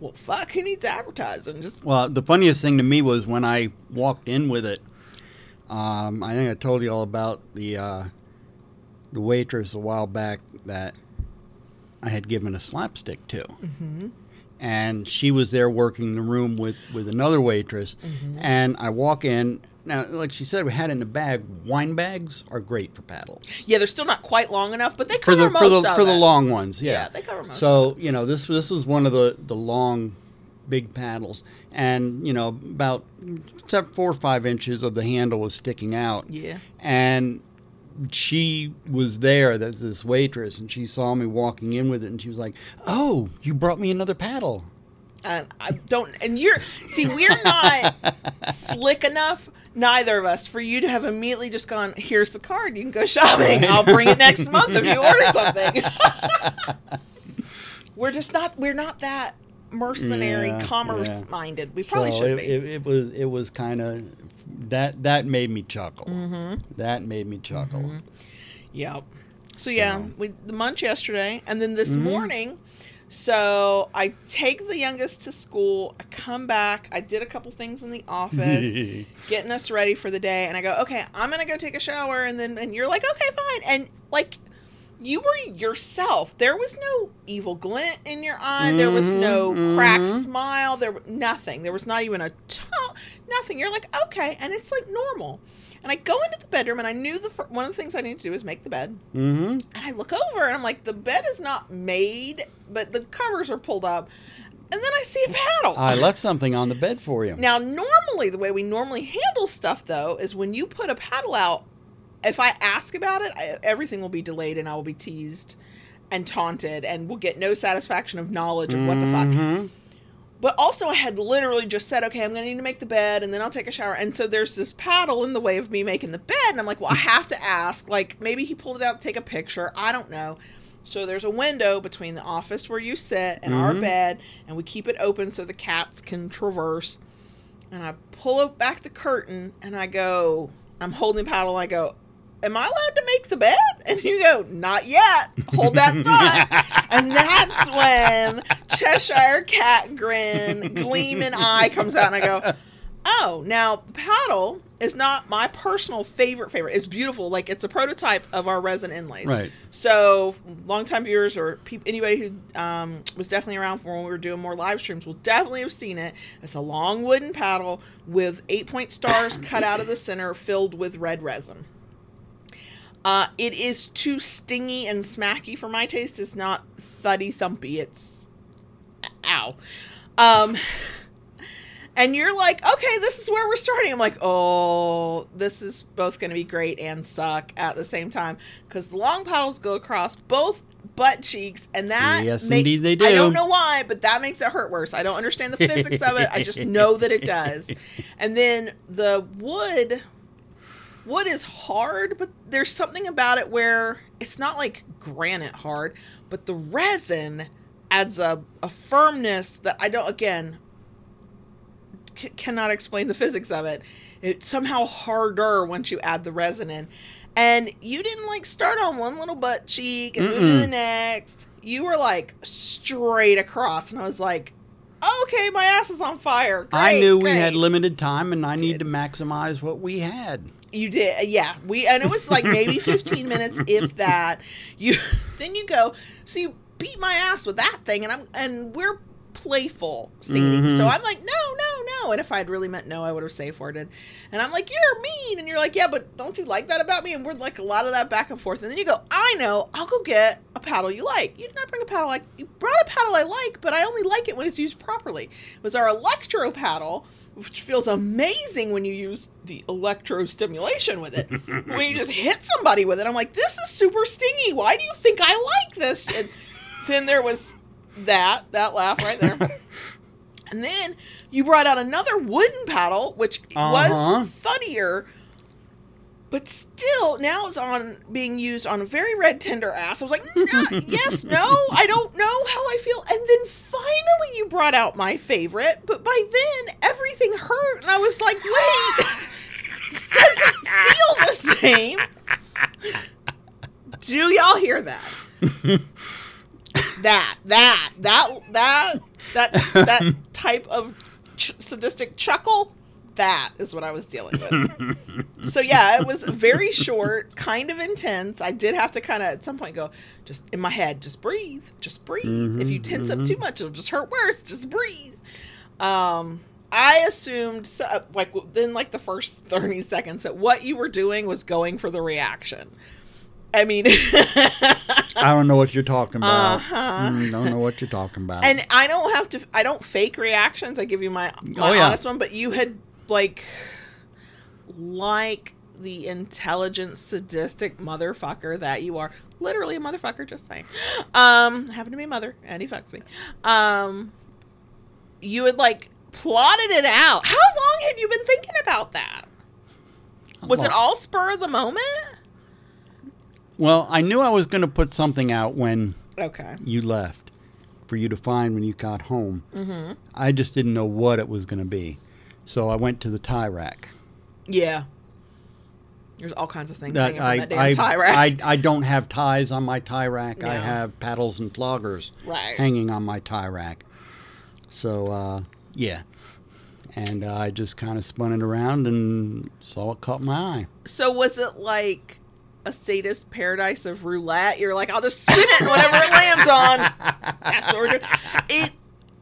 well, fuck, who needs advertising? Just well, the funniest thing to me was when I walked in with it. Um, I think I told you all about the uh, the waitress a while back that I had given a slapstick to, mm-hmm. and she was there working the room with, with another waitress. Mm-hmm. And I walk in. Now, like she said, we had it in the bag. Wine bags are great for paddles. Yeah, they're still not quite long enough, but they cover the, most for the, of it. For the long ones, yeah. Yeah, they cover most so, of it. So, you know, this this was one of the, the long, big paddles. And, you know, about four or five inches of the handle was sticking out. Yeah. And she was there, that's this waitress, and she saw me walking in with it, and she was like, oh, you brought me another paddle. And I don't, and you're, see, we're not slick enough, neither of us, for you to have immediately just gone, here's the card, you can go shopping, I'll bring it next month if you order something. We're just not, we're not that mercenary, yeah, commerce yeah. minded. We probably so should be. It, it was, it was kind of, that, that made me chuckle. Mm-hmm. That made me chuckle. Mm-hmm. Yep. So yeah, um, we, the munch yesterday, and then this mm-hmm. morning, so I take the youngest to school, I come back, I did a couple things in the office, getting us ready for the day, and I go, okay, I'm going to go take a shower, and then and you're like, okay, fine, and like, you were yourself. There was no evil glint in your eye, there was no mm-hmm. cracked smile, there was nothing, there was not even a tone, nothing, you're like, okay, and it's like normal. And I go into the bedroom, and I knew the fir- one of the things I needed to do was make the bed. Mm-hmm. And I look over, and I'm like, the bed is not made, but the covers are pulled up. And then I see a paddle. I left something on the bed for you. Now, normally, the way we normally handle stuff, though, is when you put a paddle out, if I ask about it, I, everything will be delayed, and I will be teased and taunted, and we'll get no satisfaction of knowledge of mm-hmm. what the fuck. But also I had literally just said, okay, I'm going to need to make the bed, and then I'll take a shower. And so there's this paddle in the way of me making the bed. And I'm like, well, I have to ask. Like, maybe he pulled it out to take a picture. I don't know. So there's a window between the office where you sit and mm-hmm. our bed, and we keep it open so the cats can traverse. And I pull back the curtain, and I go, I'm holding the paddle, and I go, am I allowed to make the bed? And you go, not yet. Hold that thought. And that's when Cheshire Cat grin, gleaming eye comes out. And I go, oh, now the paddle It's not my personal favorite favorite. It's beautiful. Like, it's a prototype of our resin inlays. Right. So longtime viewers or pe- anybody who um, was definitely around for when we were doing more live streams will definitely have seen it. It's a long wooden paddle with eight-point stars cut out of the center filled with red resin. Uh, it is too stingy and smacky for my taste. It's not thuddy thumpy. It's... Ow. Um... And you're like, okay, this is where we're starting. I'm like, oh, this is both going to be great and suck at the same time. Because the long paddles go across both butt cheeks. And that yes, make, indeed they do. I don't know why, but that makes it hurt worse. I don't understand the physics of it. I just know that it does. And then the wood, wood is hard, but there's something about it where it's not like granite hard. But the resin adds a, a firmness that I don't, again... C- cannot explain the physics of it. It's somehow harder once you add the resin in. And you didn't like start on one little butt cheek and Mm-mm. move to the next. You were like straight across, and I was like, okay, my ass is on fire. Great, I knew great. We had limited time, and I needed to maximize what we had. You did, yeah. We and it was like maybe fifteen minutes, if that. You then you go, so you beat my ass with that thing, and I'm and we're playful, Sadie. Mm-hmm. So I'm like, no, no, no. And if I'd really meant no, I would have safe worded. And I'm like, you're mean. And you're like, yeah, but don't you like that about me? And we're like a lot of that back and forth. And then you go, I know, I'll go get a paddle you like. You did not bring a paddle like you brought a paddle I like, but I only like it when it's used properly. It was our electro paddle, which feels amazing when you use the electro stimulation with it. When you just hit somebody with it, I'm like, this is super stingy. Why do you think I like this? And then there was that that laugh right there. And then you brought out another wooden paddle, which uh-huh. was thuddier, but still now it's on being used on a very red tender ass. I was like, nah, yes, no, I don't know how I feel. And then finally you brought out my favorite, but by then everything hurt, and I was like, wait, this doesn't feel the same. Do y'all hear that? That, that, that, that, that, that type of ch- sadistic chuckle, that is what I was dealing with. So, yeah, it was very short, kind of intense. I did have to kind of at some point go, just in my head, just breathe, just breathe. Mm-hmm, if you tense mm-hmm. up too much, it'll just hurt worse. Just breathe. Um, I assumed, so, like, then, like, the first thirty seconds that what you were doing was going for the reaction. I mean, I don't know what you're talking about. Uh-huh. I don't know what you're talking about. And I don't have to, I don't fake reactions. I give you my, my oh, yeah. honest one, but you had like, like the intelligent, sadistic motherfucker that you are. Literally a motherfucker, just saying. Um, happened to be a mother and he fucks me. Um, you had like plotted it out. How long had you been thinking about that? Was it all spur of the moment? Well, I knew I was going to put something out when okay. you left for you to find when you got home. Mm-hmm. I just didn't know what it was going to be. So I went to the tie rack. Yeah. There's all kinds of things that hanging from I, that damn I, tie rack. I, I don't have ties on my tie rack. No. I have paddles and floggers right. hanging on my tie rack. So, uh, yeah. And uh, I just kind of spun it around and saw it caught my eye. So was it like... a sadist paradise of roulette? You're like, I'll just spin it and whatever it lands on. That's what we're doing. It,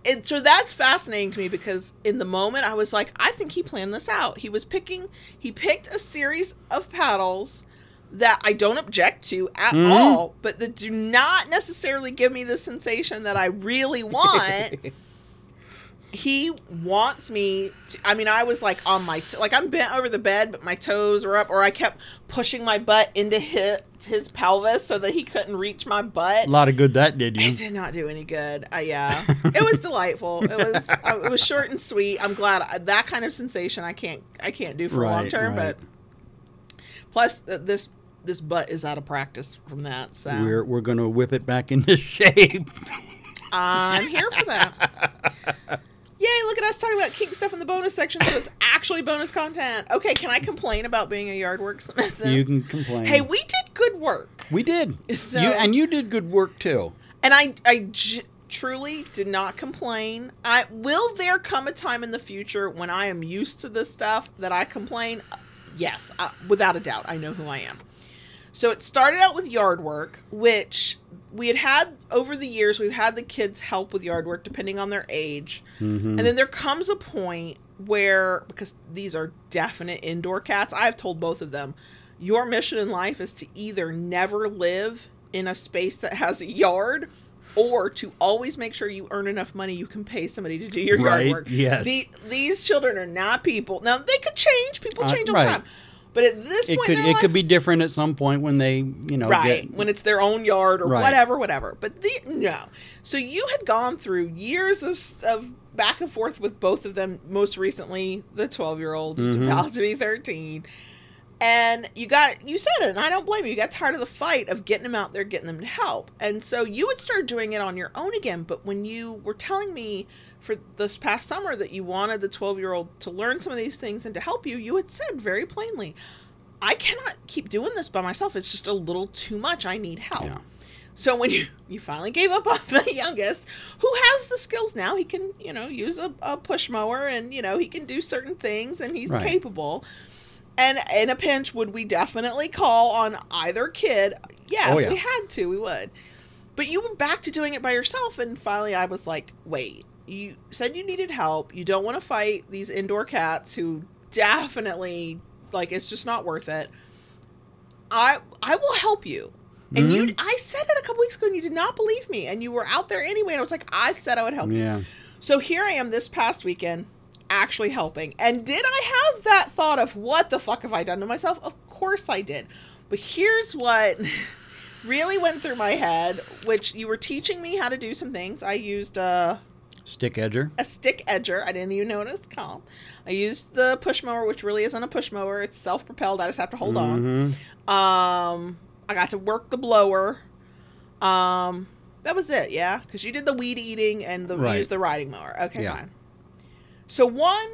it, so that's fascinating to me because in the moment I was like, I think he planned this out. He was picking, he picked a series of paddles that I don't object to at mm-hmm. all, but that do not necessarily give me the sensation that I really want. He wants me to, I mean, I was like on my, t- like I'm bent over the bed, but my toes were up, or I kept pushing my butt into his, his pelvis so that he couldn't reach my butt. A lot of good that did you. It did not do any good. Uh, yeah. It was delightful. It was, uh, it was short and sweet. I'm glad I, that kind of sensation I can't, I can't do for right, long term, right. but plus uh, this, this butt is out of practice from that. So we're, we're going to whip it back into shape. I'm here for that. Yay, look at us talking about kink stuff in the bonus section, so it's actually bonus content. Okay, can I complain about being a yard work submissive? You can complain. Hey, we did good work. We did. So, you, and you did good work, too. And I, I j- truly did not complain. I will there come a time in the future when I am used to this stuff that I complain? yes, uh, without a doubt, I know who I am. So it started out with yard work, which we had had over the years. We've had the kids help with yard work depending on their age. Mm-hmm. And then there comes a point where, because these are definite indoor cats, I've told both of them, your mission in life is to either never live in a space that has a yard or to always make sure you earn enough money you can pay somebody to do your right? yard work. Yes. The, these children are not people. Now, they could change. People change uh, all the right. time. But at this point, it could, in their it life, could be different at some point when they, you know, right get, when it's their own yard or right. whatever, whatever. But the no, so you had gone through years of of back and forth with both of them. Most recently, the twelve-year-old who's mm-hmm. about to be thirteen, and you got you said it, and I don't blame you. You got tired of the fight of getting them out there, getting them to help, and so you would start doing it on your own again. But when you were telling me for this past summer that you wanted the twelve-year-old to learn some of these things and to help you, you had said very plainly, I cannot keep doing this by myself. It's just a little too much. I need help. Yeah. So when you, you finally gave up on the youngest, who has the skills now, he can, you know, use a, a push mower and, you know, he can do certain things and he's right. capable. And in a pinch, would we definitely call on either kid? Yeah, oh, if yeah. we had to, we would. But you were back to doing it by yourself. And finally I was like, wait. You said you needed help. You don't want to fight these indoor cats who definitely, like, it's just not worth it. I I will help you. And mm-hmm. you, I said it a couple weeks ago, and you did not believe me. And you were out there anyway, and I was like, I said I would help yeah. you. So here I am this past weekend actually helping. And did I have that thought of, what the fuck have I done to myself? Of course I did. But here's what really went through my head, which you were teaching me how to do some things. I used a... Uh, Stick edger. A stick edger. I didn't even know what it was called. I used the push mower, which really isn't a push mower. It's self-propelled. I just have to hold mm-hmm. on. Um, I got to work the blower. Um, that was it, yeah? Because you did the weed eating and the right. used the riding mower. Okay, yeah. fine. So one,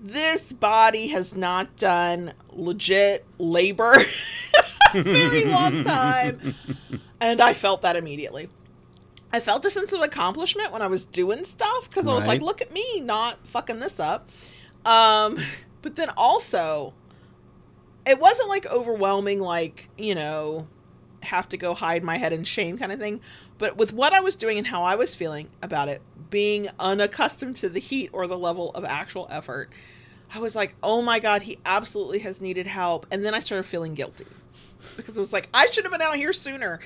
this body has not done legit labor in a very long time. And I felt that immediately. I felt a sense of accomplishment when I was doing stuff because right. I was like, look at me not fucking this up. Um, but then also, it wasn't like overwhelming, like, you know, have to go hide my head in shame kind of thing. But with what I was doing and how I was feeling about it, being unaccustomed to the heat or the level of actual effort, I was like, oh my God, he absolutely has needed help. And then I started feeling guilty because it was like, I should have been out here sooner.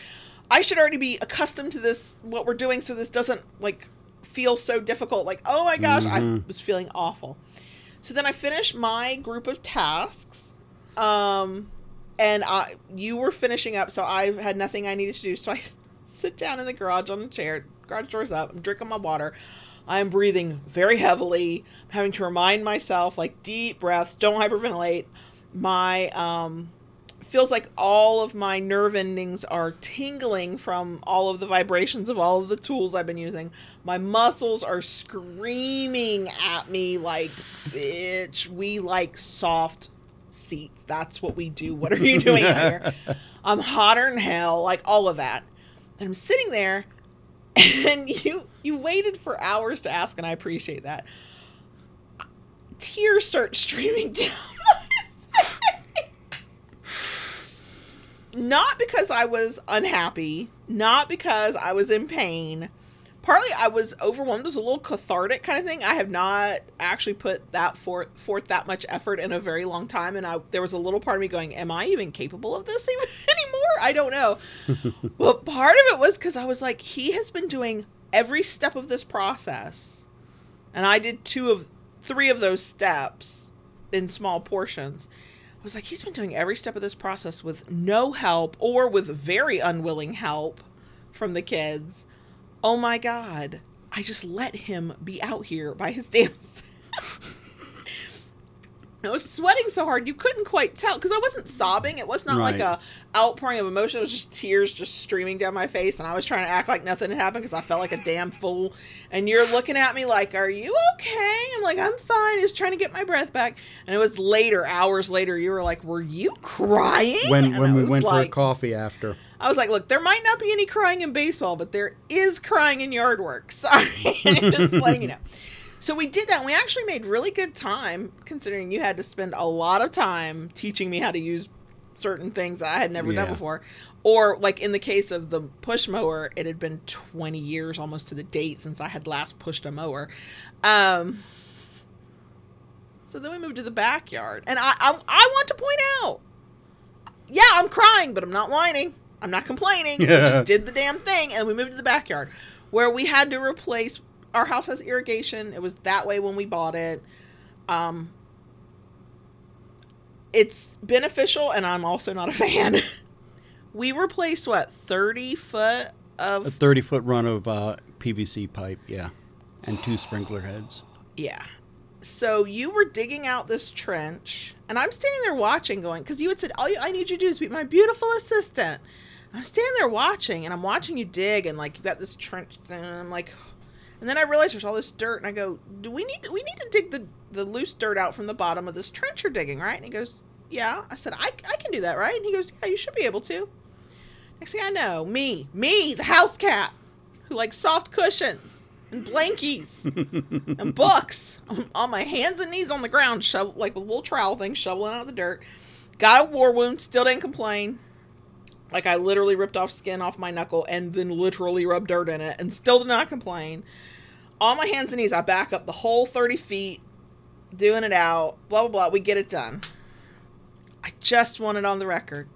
I should already be accustomed to this, what we're doing, so this doesn't, like, feel so difficult. Like, oh, my gosh, mm-hmm. I was feeling awful. So then I finished my group of tasks, um, and I, you were finishing up, so I had nothing I needed to do. So I sit down in the garage on the chair. Garage door's up. I'm drinking my water. I'm breathing very heavily. I'm having to remind myself, like, deep breaths. Don't hyperventilate. My... um. feels like all of my nerve endings are tingling from all of the vibrations of all of the tools I've been using. My muscles are screaming at me like, bitch, we like soft seats. That's what we do. What are you doing here? I'm hotter than hell, like all of that. And I'm sitting there and you, you waited for hours to ask, and I appreciate that. Tears start streaming down. Not because I was unhappy, not because I was in pain. Partly I was overwhelmed. It was a little cathartic kind of thing. I have not actually put that forth, forth that much effort in a very long time. And I, there was a little part of me going, am I even capable of this even, anymore? I don't know. But part of it was because I was like, he has been doing every step of this process. And I did two of three of those steps in small portions. I was like, he's been doing every step of this process with no help or with very unwilling help from the kids. Oh, my God. I just let him be out here by his damn self. I was sweating so hard you couldn't quite tell because I wasn't sobbing. It was not right. like a outpouring of emotion. It was just tears just streaming down my face. And I was trying to act like nothing had happened because I felt like a damn fool. And you're looking at me like, are you okay? I'm like, I'm fine. I was trying to get my breath back. And it was later, hours later, you were like, were you crying? When, when we went like, for a coffee after. I was like, look, there might not be any crying in baseball, but there is crying in yard work. Sorry. Just letting you know. So we did that, and we actually made really good time, considering you had to spend a lot of time teaching me how to use certain things I had never yeah. done before. Or, like, in the case of the push mower, it had been twenty years almost to the date since I had last pushed a mower. Um, so then we moved to the backyard. And I, I, I want to point out, yeah, I'm crying, but I'm not whining. I'm not complaining. Yeah. We just did the damn thing, and we moved to the backyard, where we had to replace... Our house has irrigation. It was that way when we bought it. Um, it's beneficial, and I'm also not a fan. We replaced, what, thirty foot of... A thirty foot run of uh, P V C pipe, yeah, and two sprinkler heads. Yeah. So you were digging out this trench, and I'm standing there watching going, because you had said, all you, I need you to do is be my beautiful assistant. I'm standing there watching, and I'm watching you dig, and, like, you got this trench, and I'm like... And then I realized there's all this dirt, and I go, "Do we need to, we need to dig the, the loose dirt out from the bottom of this trench you're digging, right?" And he goes, "Yeah." I said, I, I can do that, right?" And he goes, "Yeah, you should be able to." Next thing I know, me, me, the house cat, who likes soft cushions and blankies and books, I'm on my hands and knees on the ground, shovel, like a little trowel thing, shoveling out the dirt. Got a war wound, still didn't complain. Like, I literally ripped off skin off my knuckle and then literally rubbed dirt in it and still did not complain. On my hands and knees, I back up the whole thirty feet, doing it out, blah, blah, blah. We get it done. I just want it on the record.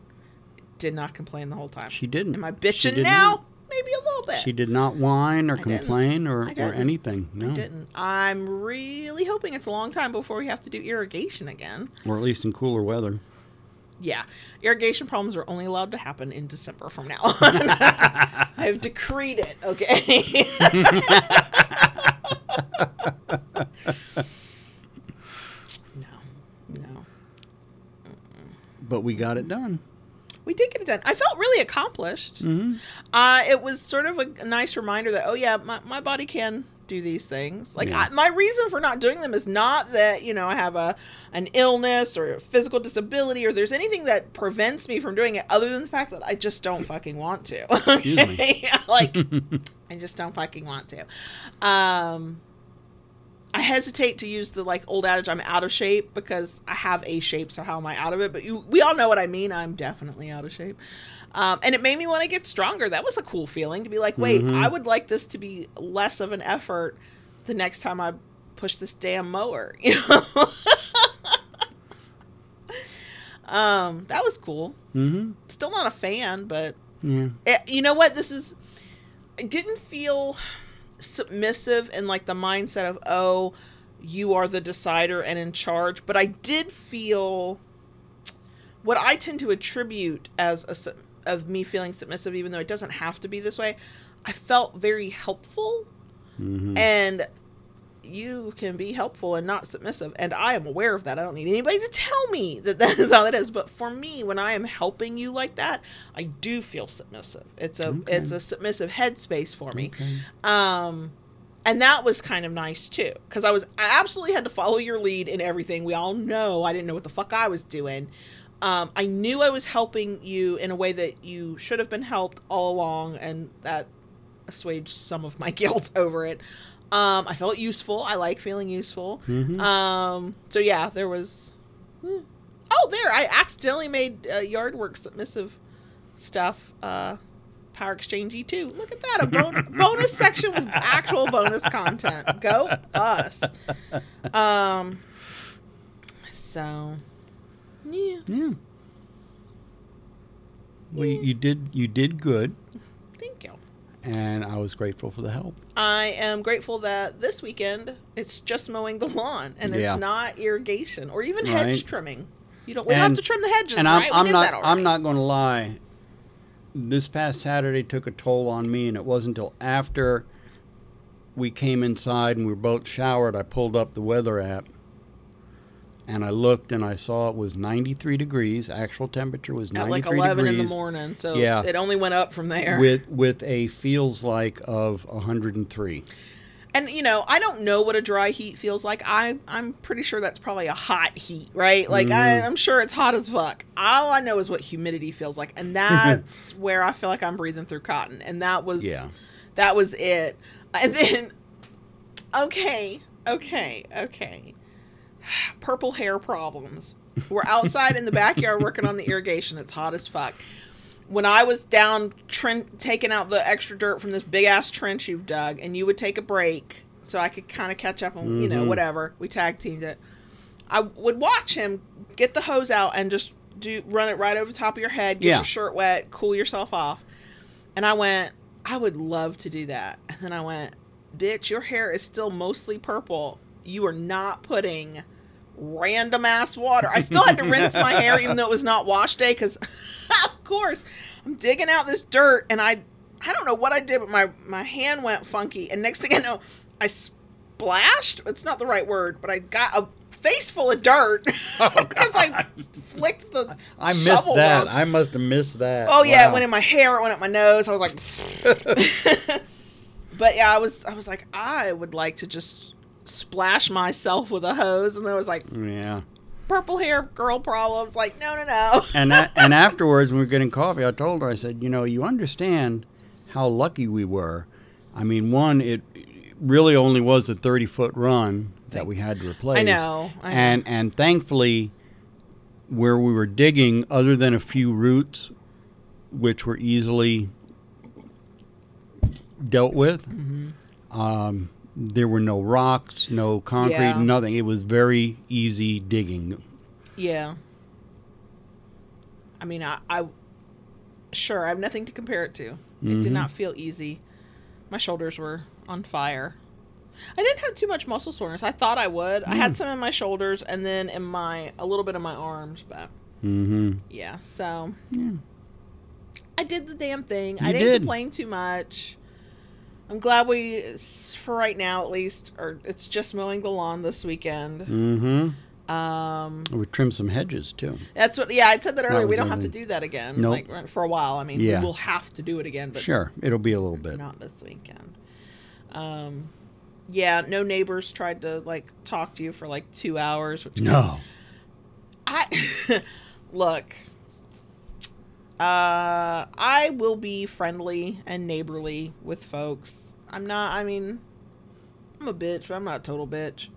Did not complain the whole time. She didn't. Am I bitching now? Maybe a little bit. She did not whine or I complain or, or anything. No. I didn't. I'm really hoping it's a long time before we have to do irrigation again. Or at least in cooler weather. Yeah, irrigation problems are only allowed to happen in December from now on. I have decreed it, okay? no, no. Mm-mm. But we got it done. We did get it done. I felt really accomplished. Mm-hmm. Uh, it was sort of a, a nice reminder that, oh, yeah, my, my body can do these things. Like, yeah. I, my reason for not doing them is not that, you know, I have a an illness or a physical disability or there's anything that prevents me from doing it other than the fact that I just don't fucking want to. Excuse me. Like, I just don't fucking want to. Um, I hesitate to use the, like, old adage, I'm out of shape, because I have a shape, so how am I out of it? But you, we all know what I mean. I'm definitely out of shape. Um, and it made me want to get stronger. That was a cool feeling to be like, wait, mm-hmm. I would like this to be less of an effort the next time I push this damn mower. You know? um, that was cool. Mm-hmm. Still not a fan, but yeah. it, you know what? This is, I didn't feel submissive in like the mindset of, oh, you are the decider and in charge. But I did feel what I tend to attribute as a sub- of me feeling submissive, even though it doesn't have to be this way, I felt very helpful. Mm-hmm. And you can be helpful and not submissive. And I am aware of that. I don't need anybody to tell me that that is how that is. But for me, when I am helping you like that, I do feel submissive. It's a okay. it's a submissive headspace for me. Okay. Um, and that was kind of nice, too, because I was I absolutely had to follow your lead in everything. We all know I didn't know what the fuck I was doing. Um, I knew I was helping you in a way that you should have been helped all along, and that assuaged some of my guilt over it. Um, I felt useful. I like feeling useful. Mm-hmm. Um, so, yeah, there was... Hmm. Oh, there! I accidentally made uh, yard work submissive stuff uh, power exchangey, too. Look at that! A bon- bonus section with actual bonus content. Go us! Um, so... Yeah. Yeah. Well, yeah. You, you did. You did good. Thank you. And I was grateful for the help. I am grateful that this weekend it's just mowing the lawn and yeah. it's not irrigation or even right. hedge trimming. You don't. We and, don't have to trim the hedges, and I'm, right? I'm we did not. That already. I'm not going to lie. This past Saturday took a toll on me, and it wasn't until after we came inside and we were both showered. I pulled up the weather app. And I looked and I saw it was ninety-three degrees. Actual temperature was ninety-three degrees. At like eleven degrees. In the morning. So yeah. It only went up from there. With with a feels like of one hundred three. And, you know, I don't know what a dry heat feels like. I, I'm pretty sure that's probably a hot heat, right? Like, mm-hmm. I, I'm sure it's hot as fuck. All I know is what humidity feels like. And that's where I feel like I'm breathing through cotton. And that was, yeah. that was it. And then, okay, Okay, okay. Purple hair problems. We're outside in the backyard working on the irrigation. It's hot as fuck. When I was down tren- taking out the extra dirt from this big-ass trench you've dug, and you would take a break so I could kind of catch up on, mm-hmm. you know, whatever. We tag-teamed it. I would watch him get the hose out and just do run it right over the top of your head, get yeah. your shirt wet, cool yourself off. And I went, I would love to do that. And then I went, bitch, your hair is still mostly purple. You are not putting random ass water. I still had to rinse my hair even though it was not wash day because, of course, I'm digging out this dirt. And I I don't know what I did, but my, my hand went funky. And next thing I know, I splashed. It's not the right word, but I got a face full of dirt because oh, I flicked the I missed shovel that. Off. I must have missed that. Oh, yeah. Wow. It went in my hair. It went up my nose. I was like... But yeah, I was I was like, I would like to just splash myself with a hose, and then I was like, yeah, purple hair girl problems. Like, no, no, no. and I, and afterwards, when we were getting coffee, I told her, I said, you know, you understand how lucky we were. I mean, one, it really only was a thirty foot run that we had to replace. I know. I know. And and thankfully, where we were digging, other than a few roots, which were easily dealt with. Mm-hmm. Um, there were no rocks, no concrete, yeah. nothing. It was very easy digging. Yeah. I mean, I, I sure I have nothing to compare it to. It mm-hmm. did not feel easy. My shoulders were on fire. I didn't have too much muscle soreness. I thought I would. Mm. I had some in my shoulders and then in my a little bit in my arms, but mm-hmm. yeah. So yeah. I did the damn thing. You I didn't did. complain too much. I'm glad we, for right now at least, or it's just mowing the lawn this weekend. Mm-hmm. Um, we trimmed some hedges, too. That's what, yeah, I said that earlier. We don't anything. have to do that again nope. like for a while. I mean, yeah. we will have to do it again. But sure, it'll be a little bit. Not this weekend. Um, yeah, no neighbors tried to, like, talk to you for, like, two hours. Which no. I, look, Uh, I will be friendly and neighborly with folks. I'm not, I mean, I'm a bitch, but I'm not a total bitch.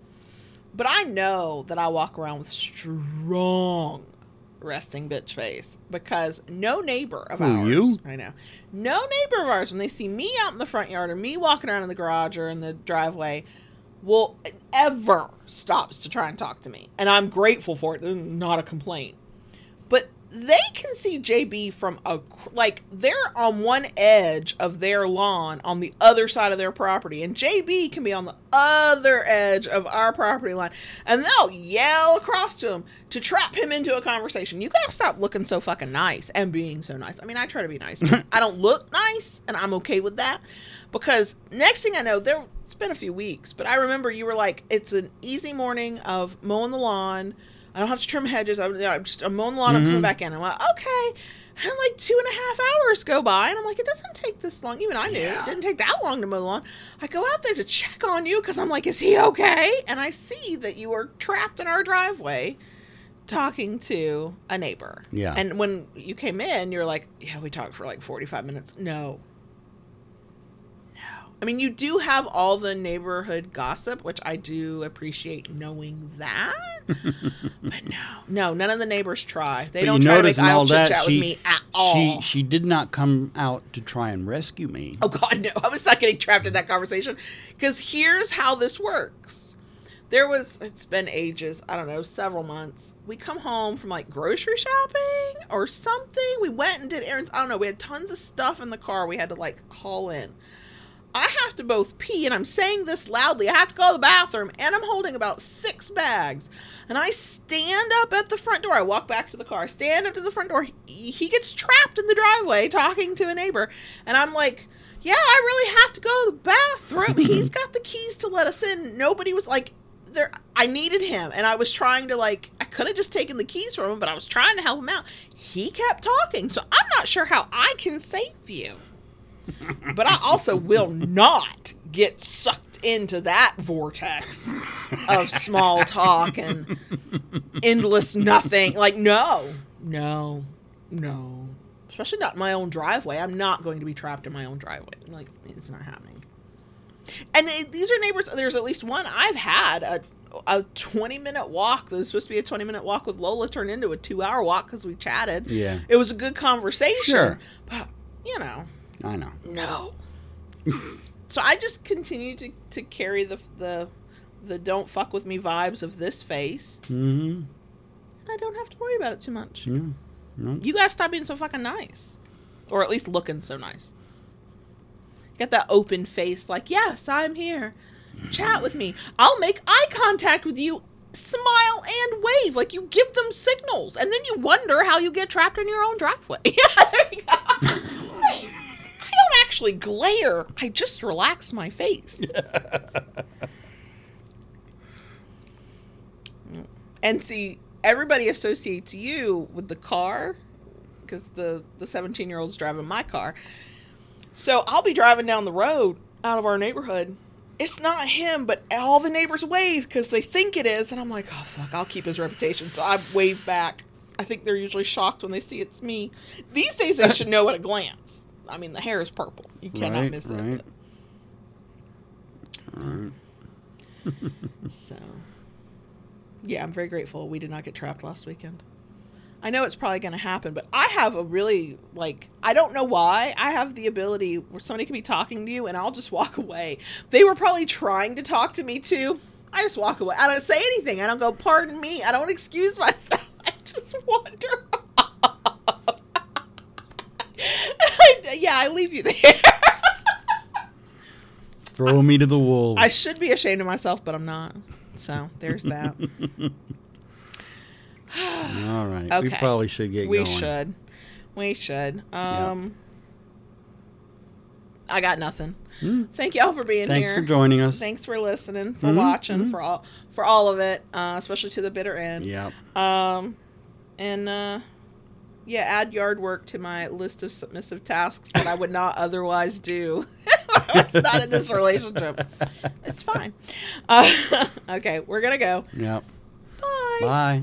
But I know that I walk around with strong resting bitch face because no neighbor of Who ours, you? I know, no neighbor of ours, when they see me out in the front yard or me walking around in the garage or in the driveway, will ever stops to try and talk to me. And I'm grateful for it. Not a complaint. But they can see J B from a, like, they're on one edge of their lawn on the other side of their property, and J B can be on the other edge of our property line, and they'll yell across to him to trap him into a conversation. You gotta stop looking so fucking nice and being so nice. I mean, I try to be nice, but I don't look nice, and I'm okay with that, because next thing I know, there, it's been a few weeks, but I remember you were like, it's an easy morning of mowing the lawn, I don't have to trim hedges. I'm, I'm just I'm mowing the lawn. Mm-hmm. I'm coming back in. I'm like, okay. And like two and a half hours go by, and I'm like, it doesn't take this long. Even I knew yeah. it didn't take that long to mow the lawn. I go out there to check on you because I'm like, is he okay? And I see that you are trapped in our driveway, talking to a neighbor. Yeah. And when you came in, you're like, yeah, we talked for like forty-five minutes. No. No. I mean, you do have all the neighborhood gossip, which I do appreciate knowing that. But no, no, none of the neighbors try. They but don't try to make idle chit chat with me at all. She, she did not come out to try and rescue me. Oh, God, no. I was not getting trapped in that conversation. Because here's how this works. There was, it's been ages, I don't know, several months. We come home from like grocery shopping or something. We went and did errands. I don't know. We had tons of stuff in the car we had to like haul in. I have to both pee, and I'm saying this loudly. I have to go to the bathroom, and I'm holding about six bags. And I stand up at the front door. I walk back to the car. I stand up to the front door. He, he gets trapped in the driveway talking to a neighbor. And I'm like, yeah, I really have to go to the bathroom. He's got the keys to let us in. Nobody was like, there. I needed him. And I was trying to like, I could have just taken the keys from him, but I was trying to help him out. He kept talking. So I'm not sure how I can save you. But I also will not get sucked into that vortex of small talk and endless nothing. Like, no, no, no. Especially not in my own driveway. I'm not going to be trapped in my own driveway. Like, it's not happening. And they, these are neighbors. There's at least one I've had a a twenty minute walk that was supposed to be a twenty minute walk with Lola turned into a two hour walk because we chatted. Yeah. It was a good conversation. Sure. But, you know. I know. No. So I just continue to, to carry the, the the don't fuck with me vibes of this face. Mm-hmm. And I don't have to worry about it too much. Yeah. No. You guys stop being so fucking nice. Or at least looking so nice. Got that open face like, yes, I'm here. Chat with me. I'll make eye contact with you. Smile and wave. Like, you give them signals. And then you wonder how you get trapped in your own driveway. Yeah, there you go. I don't actually glare. I just relax my face. And see, everybody associates you with the car. Because the, the seventeen-year-old's driving my car. So I'll be driving down the road out of our neighborhood. It's not him, but all the neighbors wave because they think it is. And I'm like, oh, fuck, I'll keep his reputation. So I wave back. I think they're usually shocked when they see it's me. These days, they should know at a glance. I mean, the hair is purple. You cannot right, miss right. it. But... All right. So, yeah, I'm very grateful we did not get trapped last weekend. I know it's probably going to happen, but I have a really, like, I don't know why. I have the ability where somebody can be talking to you and I'll just walk away. They were probably trying to talk to me too. I just walk away. I don't say anything. I don't go, pardon me. I don't excuse myself. I just wander off. I, yeah, I leave you there. Throw I, me to the wolves. I should be ashamed of myself, but I'm not. So there's that. All right. Okay. We probably should get we going. We should. We should. Um, yep. I got nothing. Mm. Thank y'all for being Thanks here. Thanks for joining us. Thanks for listening, for mm-hmm. watching, mm-hmm. for all for all of it, uh, especially to the bitter end. Yep. Um, and uh, yeah, add yard work to my list of submissive tasks that I would not otherwise do. It's not in this relationship. It's fine. Uh, okay, we're gonna go. Yep. Bye. Bye.